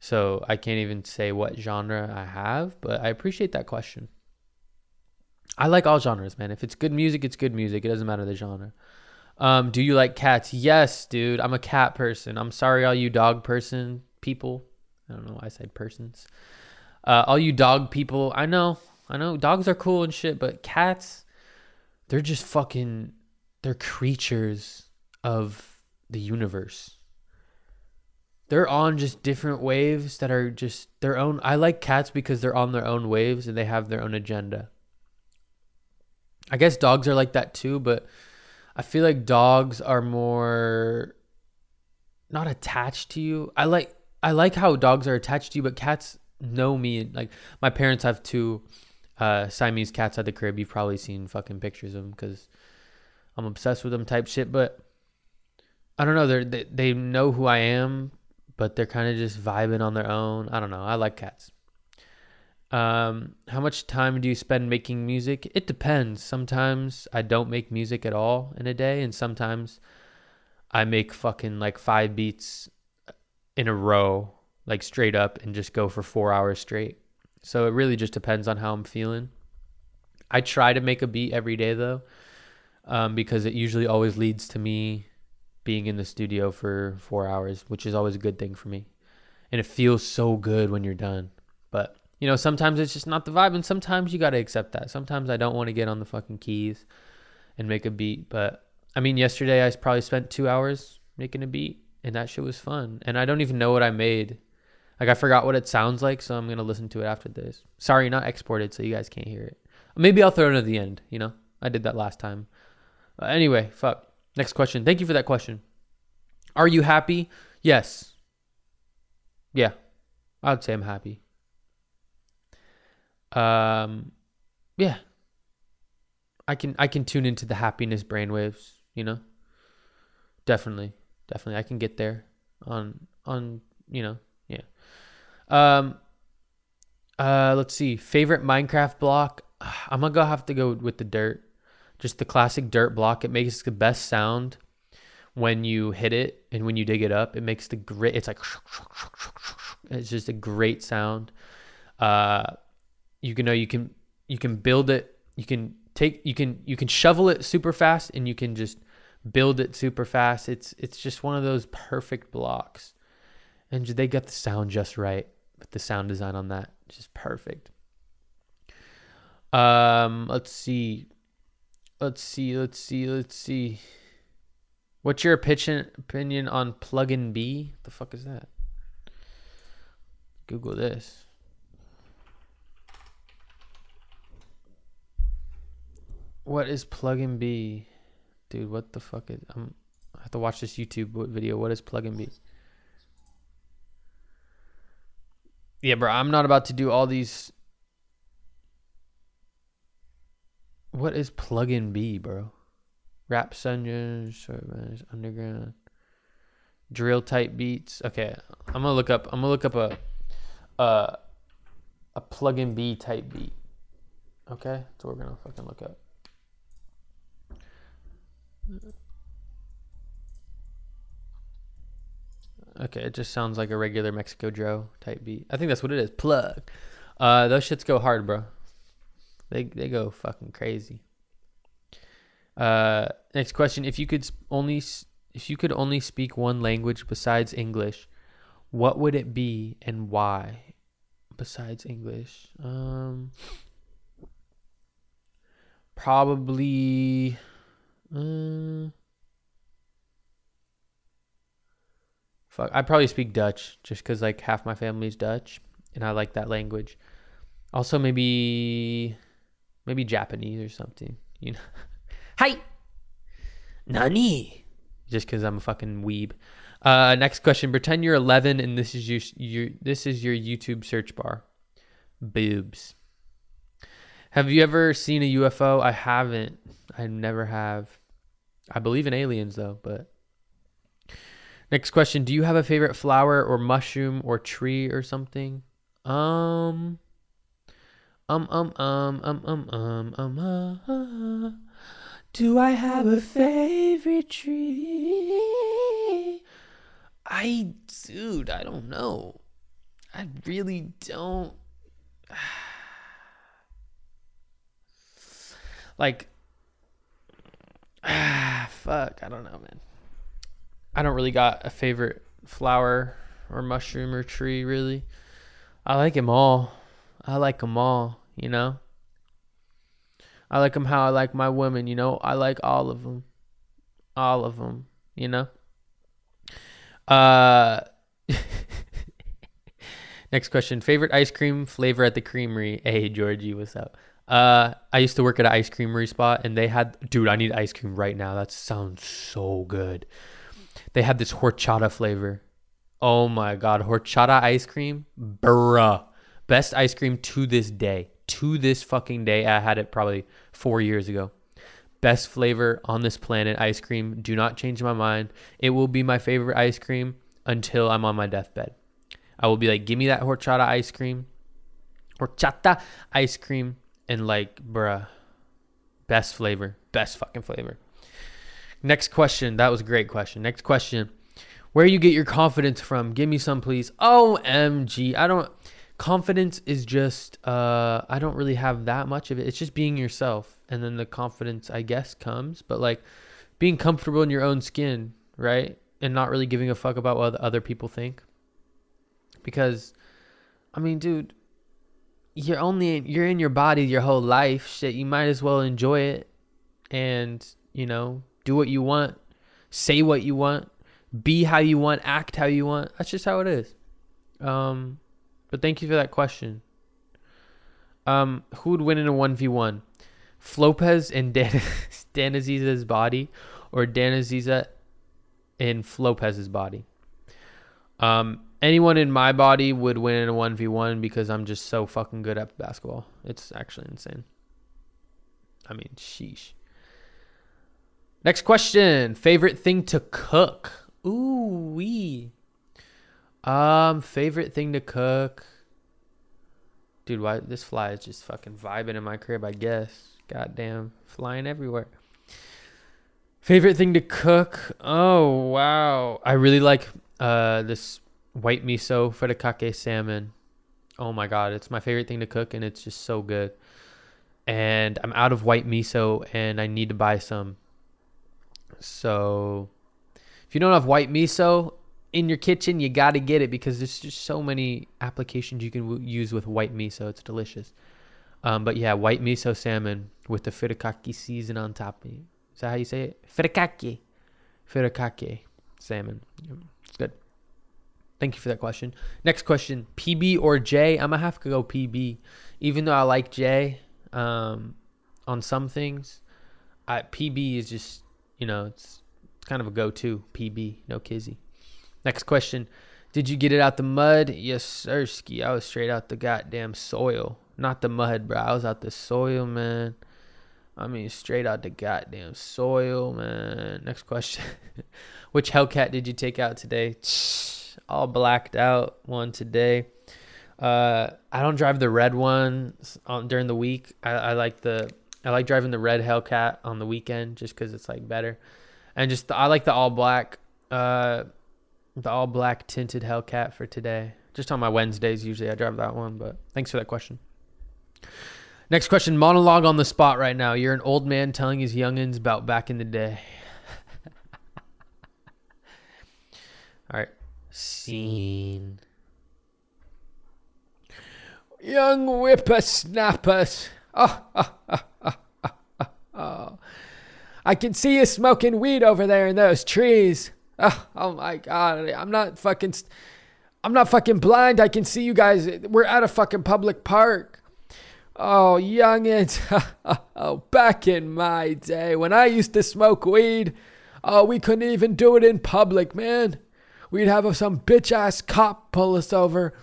So I can't even say what genre I have, but I appreciate that question. I like all genres, man. If it's good music, it's good music. It doesn't matter the genre. Do you like cats? Yes, dude. I'm a cat person. I'm sorry, all you dog person people. I don't know why I said persons. All you dog people. I know dogs are cool and shit, but cats, they're just fucking, they're creatures of the universe. They're on just different waves that are just their own. I like cats because they're on their own waves and they have their own agenda. I guess dogs are like that too, but I feel like dogs are more not attached to you. I like how dogs are attached to you, but cats know me. Like, my parents have 2 Siamese cats at the crib. You've probably seen fucking pictures of them because I'm obsessed with them type shit. But I don't know. They know who I am, but they're kind of just vibing on their own. I don't know. I like cats. How much time do you spend making music? It depends. Sometimes I don't make music at all in a day. And sometimes I make fucking like 5 beats in a row, like straight up, and just go for 4 hours straight. So it really just depends on how I'm feeling. I try to make a beat every day though, because it usually always leads to me being in the studio for 4 hours, which is always a good thing for me. And it feels so good when you're done. But you know, sometimes it's just not the vibe, and sometimes you got to accept that. Sometimes I don't want to get on the fucking keys and make a beat. But I mean, yesterday I probably spent 2 hours making a beat, and that shit was fun. And I don't even know what I made. Like, I forgot what it sounds like, so I'm going to listen to it after this. Sorry, not exported, so you guys can't hear it. Maybe I'll throw it at the end, you know? I did that last time. Anyway, fuck. Next question. Thank you for that question. Are you happy? Yes. Yeah. I would say I'm happy. Yeah. I can tune into the happiness brainwaves, you know? Definitely. I can get there on, you know, yeah. Let's see. Favorite Minecraft block? I'm going to have to go with the dirt. Just the classic dirt block. It makes the best sound when you hit it, and when you dig it up, it makes the grit. It's like, it's just a great sound. You can build it. You can shovel it super fast, and you can just build it super fast. It's just one of those perfect blocks, and they got the sound just right with the sound design on that. Just perfect. Let's see. What's your opinion on plugin B? The fuck is that? Google this. What is plugin B? Dude, what the fuck is... I have to watch this YouTube video. What is plugin B? Yeah, bro, I'm not about to do all these... What is plugin B, bro? Rap sungers, underground, drill type beats. Okay, I'm gonna look up a plugin B type beat. Okay, that's what we're gonna fucking look up. Okay, it just sounds like a regular Mexico drill type beat. I think that's what it is. Plug. Those shits go hard, bro. They go fucking crazy. Next question: If you could only speak one language besides English, what would it be and why? Besides English, probably. Fuck, I'd probably speak Dutch, just because like half my family's Dutch, and I like that language. Also, maybe Japanese or something, you know. Hi! Nani? Just because I'm a fucking weeb. Next question. Pretend you're 11 and this is your YouTube search bar. Boobs. Have you ever seen a UFO? I haven't. I never have. I believe in aliens though, but... Next question. Do you have a favorite flower or mushroom or tree or something? Do I have a favorite tree? I don't know. I really don't. Like, fuck, I don't know, man. I don't really got a favorite flower or mushroom or tree, really. I like them all. You know, I like them how I like my women, you know, I like all of them, you know. Next question. Favorite ice cream flavor at the creamery? Hey, Georgie, what's up? I used to work at an ice creamery spot, and they had, dude, I need ice cream right now. That sounds so good. They had this horchata flavor. Oh my God. Horchata ice cream. Bruh. Best ice cream to this day. To this fucking day. I had it probably 4 years ago. Best flavor on this planet, ice cream. Do not change my mind. It will be my favorite ice cream until I'm on my deathbed. I will be like, give me that horchata ice cream, and like, bruh, best flavor, best fucking flavor. Next question. That was a great question. Next question. Where you get your confidence from? Give me some, please. OMG. Confidence is just, I don't really have that much of it. It's just being yourself. And then the confidence, I guess, comes. But like being comfortable in your own skin, right? And not really giving a fuck about what other people think. Because, I mean, dude, you're in your body your whole life. Shit, you might as well enjoy it. And, you know, do what you want. Say what you want. Be how you want. Act how you want. That's just how it is. But thank you for that question. Who would win in a 1v1? Flopez and Dan Aziza's body, or Dan Aziza in Flopez's body? Anyone in my body would win in a 1v1 because I'm just so fucking good at basketball. It's actually insane. I mean, sheesh. Next question. Favorite thing to cook? Ooh-wee. Favorite thing to cook? Dude, why this fly is just fucking vibing in my crib, I guess. Goddamn, flying everywhere. Favorite thing to cook? Oh, wow. I really like this white miso furikake salmon. Oh my God, it's my favorite thing to cook, and it's just so good. And I'm out of white miso, and I need to buy some. So if you don't have white miso in your kitchen, you got to get it, because there's just so many applications you can use with white miso. It's delicious. But yeah, white miso salmon with the furikake season on top. Is that how you say it? Furikake. Furikake salmon. It's good. Thank you for that question. Next question. PB or J? I'm going to have to go PB. Even though I like J on some things, PB is just, you know, it's kind of a go-to. PB. No kizzy. Next question. Did you get it out the mud? Yes, sirski. I was straight out the goddamn soil. Not the mud, bro. I was out the soil, man. I mean, straight out the goddamn soil, man. Next question. Which Hellcat did you take out today? All blacked out one today. I don't drive the red one during the week. I like driving the red Hellcat on the weekend just because it's like better. And just I like the all black. The all black tinted Hellcat for today. Just on my Wednesdays, usually I drive that one, but thanks for that question. Next question, monologue on the spot right now. You're an old man telling his youngins about back in the day. All right. Scene. Young whippersnappers. Oh. I can see you smoking weed over there in those trees. Oh my God, I'm not fucking blind. I can see you guys. We're at a fucking public park. Oh, youngins. Oh, back in my day when I used to smoke weed, oh, we couldn't even do it in public, man. We'd have some bitch ass cop pull us over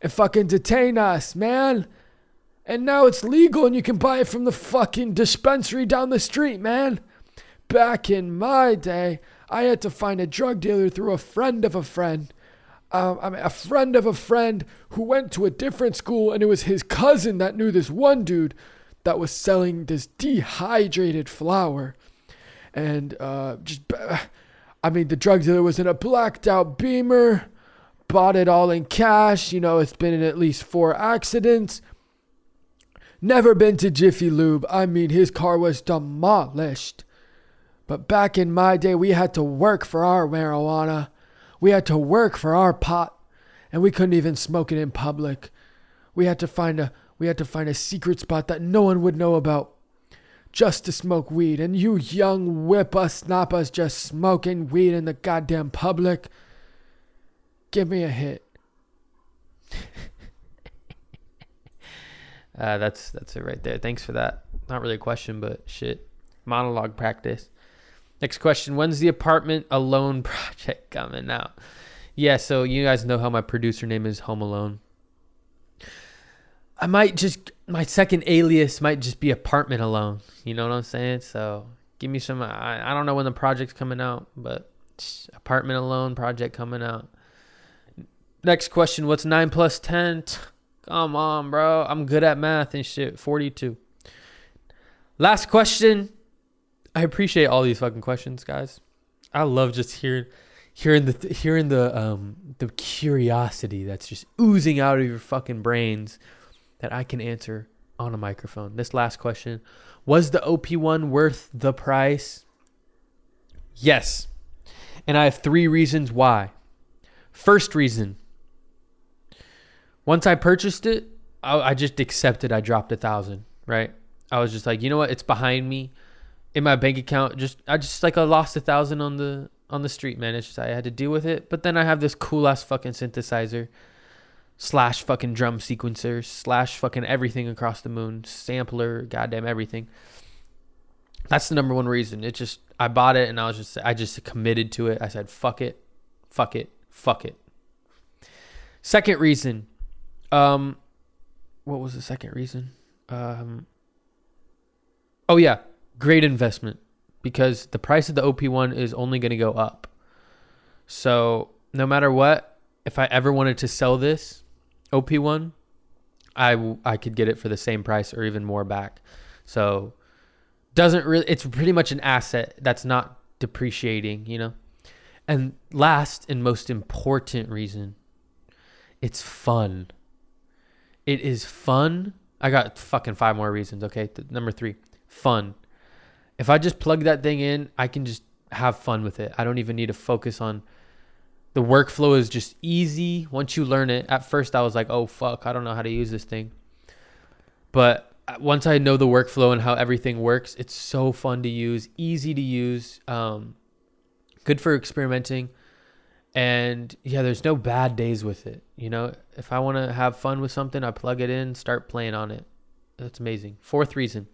and fucking detain us, man. And now it's legal and you can buy it from the fucking dispensary down the street, man. Back in my day, I had to find a drug dealer through a friend of a friend. A friend of a friend who went to a different school, and it was his cousin that knew this one dude that was selling this dehydrated flour. And the drug dealer was in a blacked out Beamer, bought it all in cash. You know, it's been in at least 4 accidents. Never been to Jiffy Lube. I mean, his car was demolished. But back in my day, we had to work for our marijuana. We had to work for our pot, and we couldn't even smoke it in public. We had to find a secret spot that no one would know about just to smoke weed. And you young whippersnappers just smoking weed in the goddamn public. Give me a hit. That's it right there. Thanks for that. Not really a question, but shit. Monologue practice. Next question. When's the apartment alone project coming out? Yeah, so you guys know how my producer name is Home Alone. I might just, my second alias might just be apartment alone. You know what I'm saying? So give me some, I don't know when the project's coming out, but apartment alone project coming out. Next question. What's 9 plus 10? Come on, bro. I'm good at math and shit. 42. Last question. I appreciate all these fucking questions, guys. I love just hearing the curiosity that's just oozing out of your fucking brains that I can answer on a microphone. This last question, was the OP1 worth the price? Yes. And I have 3 reasons why. First reason, once I purchased it, I just accepted I dropped 1,000, right? I was just like, you know what? It's behind me in my bank account. I lost 1,000 on the street, man. It's just, I had to deal with it. But then I have this cool ass fucking synthesizer / fucking drum sequencer / fucking everything across the moon, sampler, goddamn everything. That's the number 1 reason. It just, I bought it and I just committed to it. I said, fuck it, fuck it, fuck it. Second reason. What was the second reason? Oh yeah, great investment, because the price of the OP1 is only going to go up. So no matter what, if I ever wanted to sell this OP1, I could get it for the same price or even more back. So doesn't really, it's pretty much an asset that's not depreciating, you know. And last and most important reason, it's fun. It is fun. I got fucking 5 more reasons, okay? Number 3, fun. If I just plug that thing in, I can just have fun with it. I don't even need to focus on, the workflow is just easy once you learn it. At first I was like, oh fuck, I don't know how to use this thing. But once I know the workflow and how everything works, it's so fun to use, easy to use, good for experimenting. And yeah, there's no bad days with it. You know, if I want to have fun with something, I plug it in, start playing on it. That's amazing. 4th reason,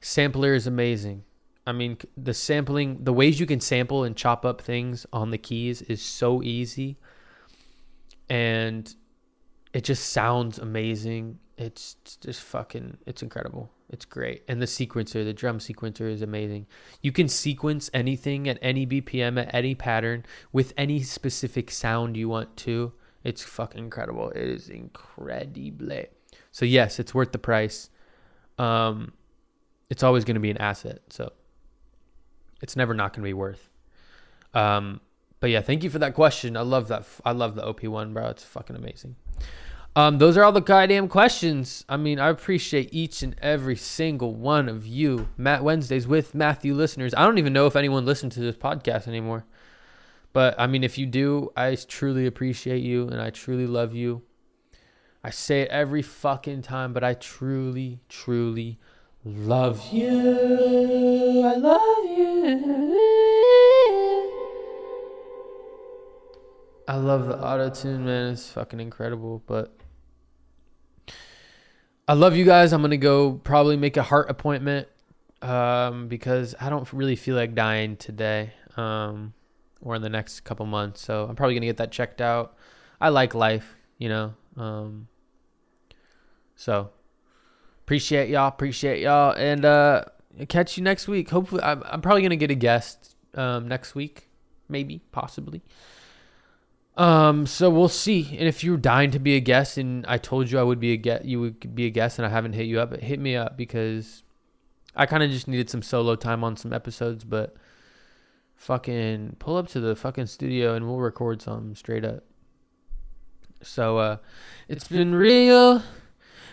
sampler is amazing. I mean, the sampling, the ways you can sample and chop up things on the keys is so easy. And it just sounds amazing. It's just fucking, it's incredible. It's great. And the sequencer, the drum sequencer is amazing. You can sequence anything at any BPM, at any pattern, with any specific sound you want to. It's fucking incredible. It is incredible. So yes, it's worth the price. It's always going to be an asset. So it's never not going to be worth. But yeah, thank you for that question. I love that. I love the OP1, bro. It's fucking amazing. Those are all the goddamn questions. I mean, I appreciate each and every single one of you. Matt Wednesdays with Matthew listeners. I don't even know if anyone listens to this podcast anymore. But I mean, if you do, I truly appreciate you and I truly love you. I say it every fucking time, but I truly, truly love you. I love you. I love the auto-tune, man. It's fucking incredible. But I love you guys. I'm going to go probably make a heart appointment because I don't really feel like dying today or in the next couple months. So I'm probably going to get that checked out. I like life, you know. So appreciate y'all and catch you next week. Hopefully I'm probably gonna get a guest next week, maybe, possibly, so we'll see. And if you're dying to be a guest and I told you I would be a guest, you would be a guest, and I haven't hit you up, hit me up, because I kind of just needed some solo time on some episodes. But fucking pull up to the fucking studio and we'll record something straight up. So it's been real.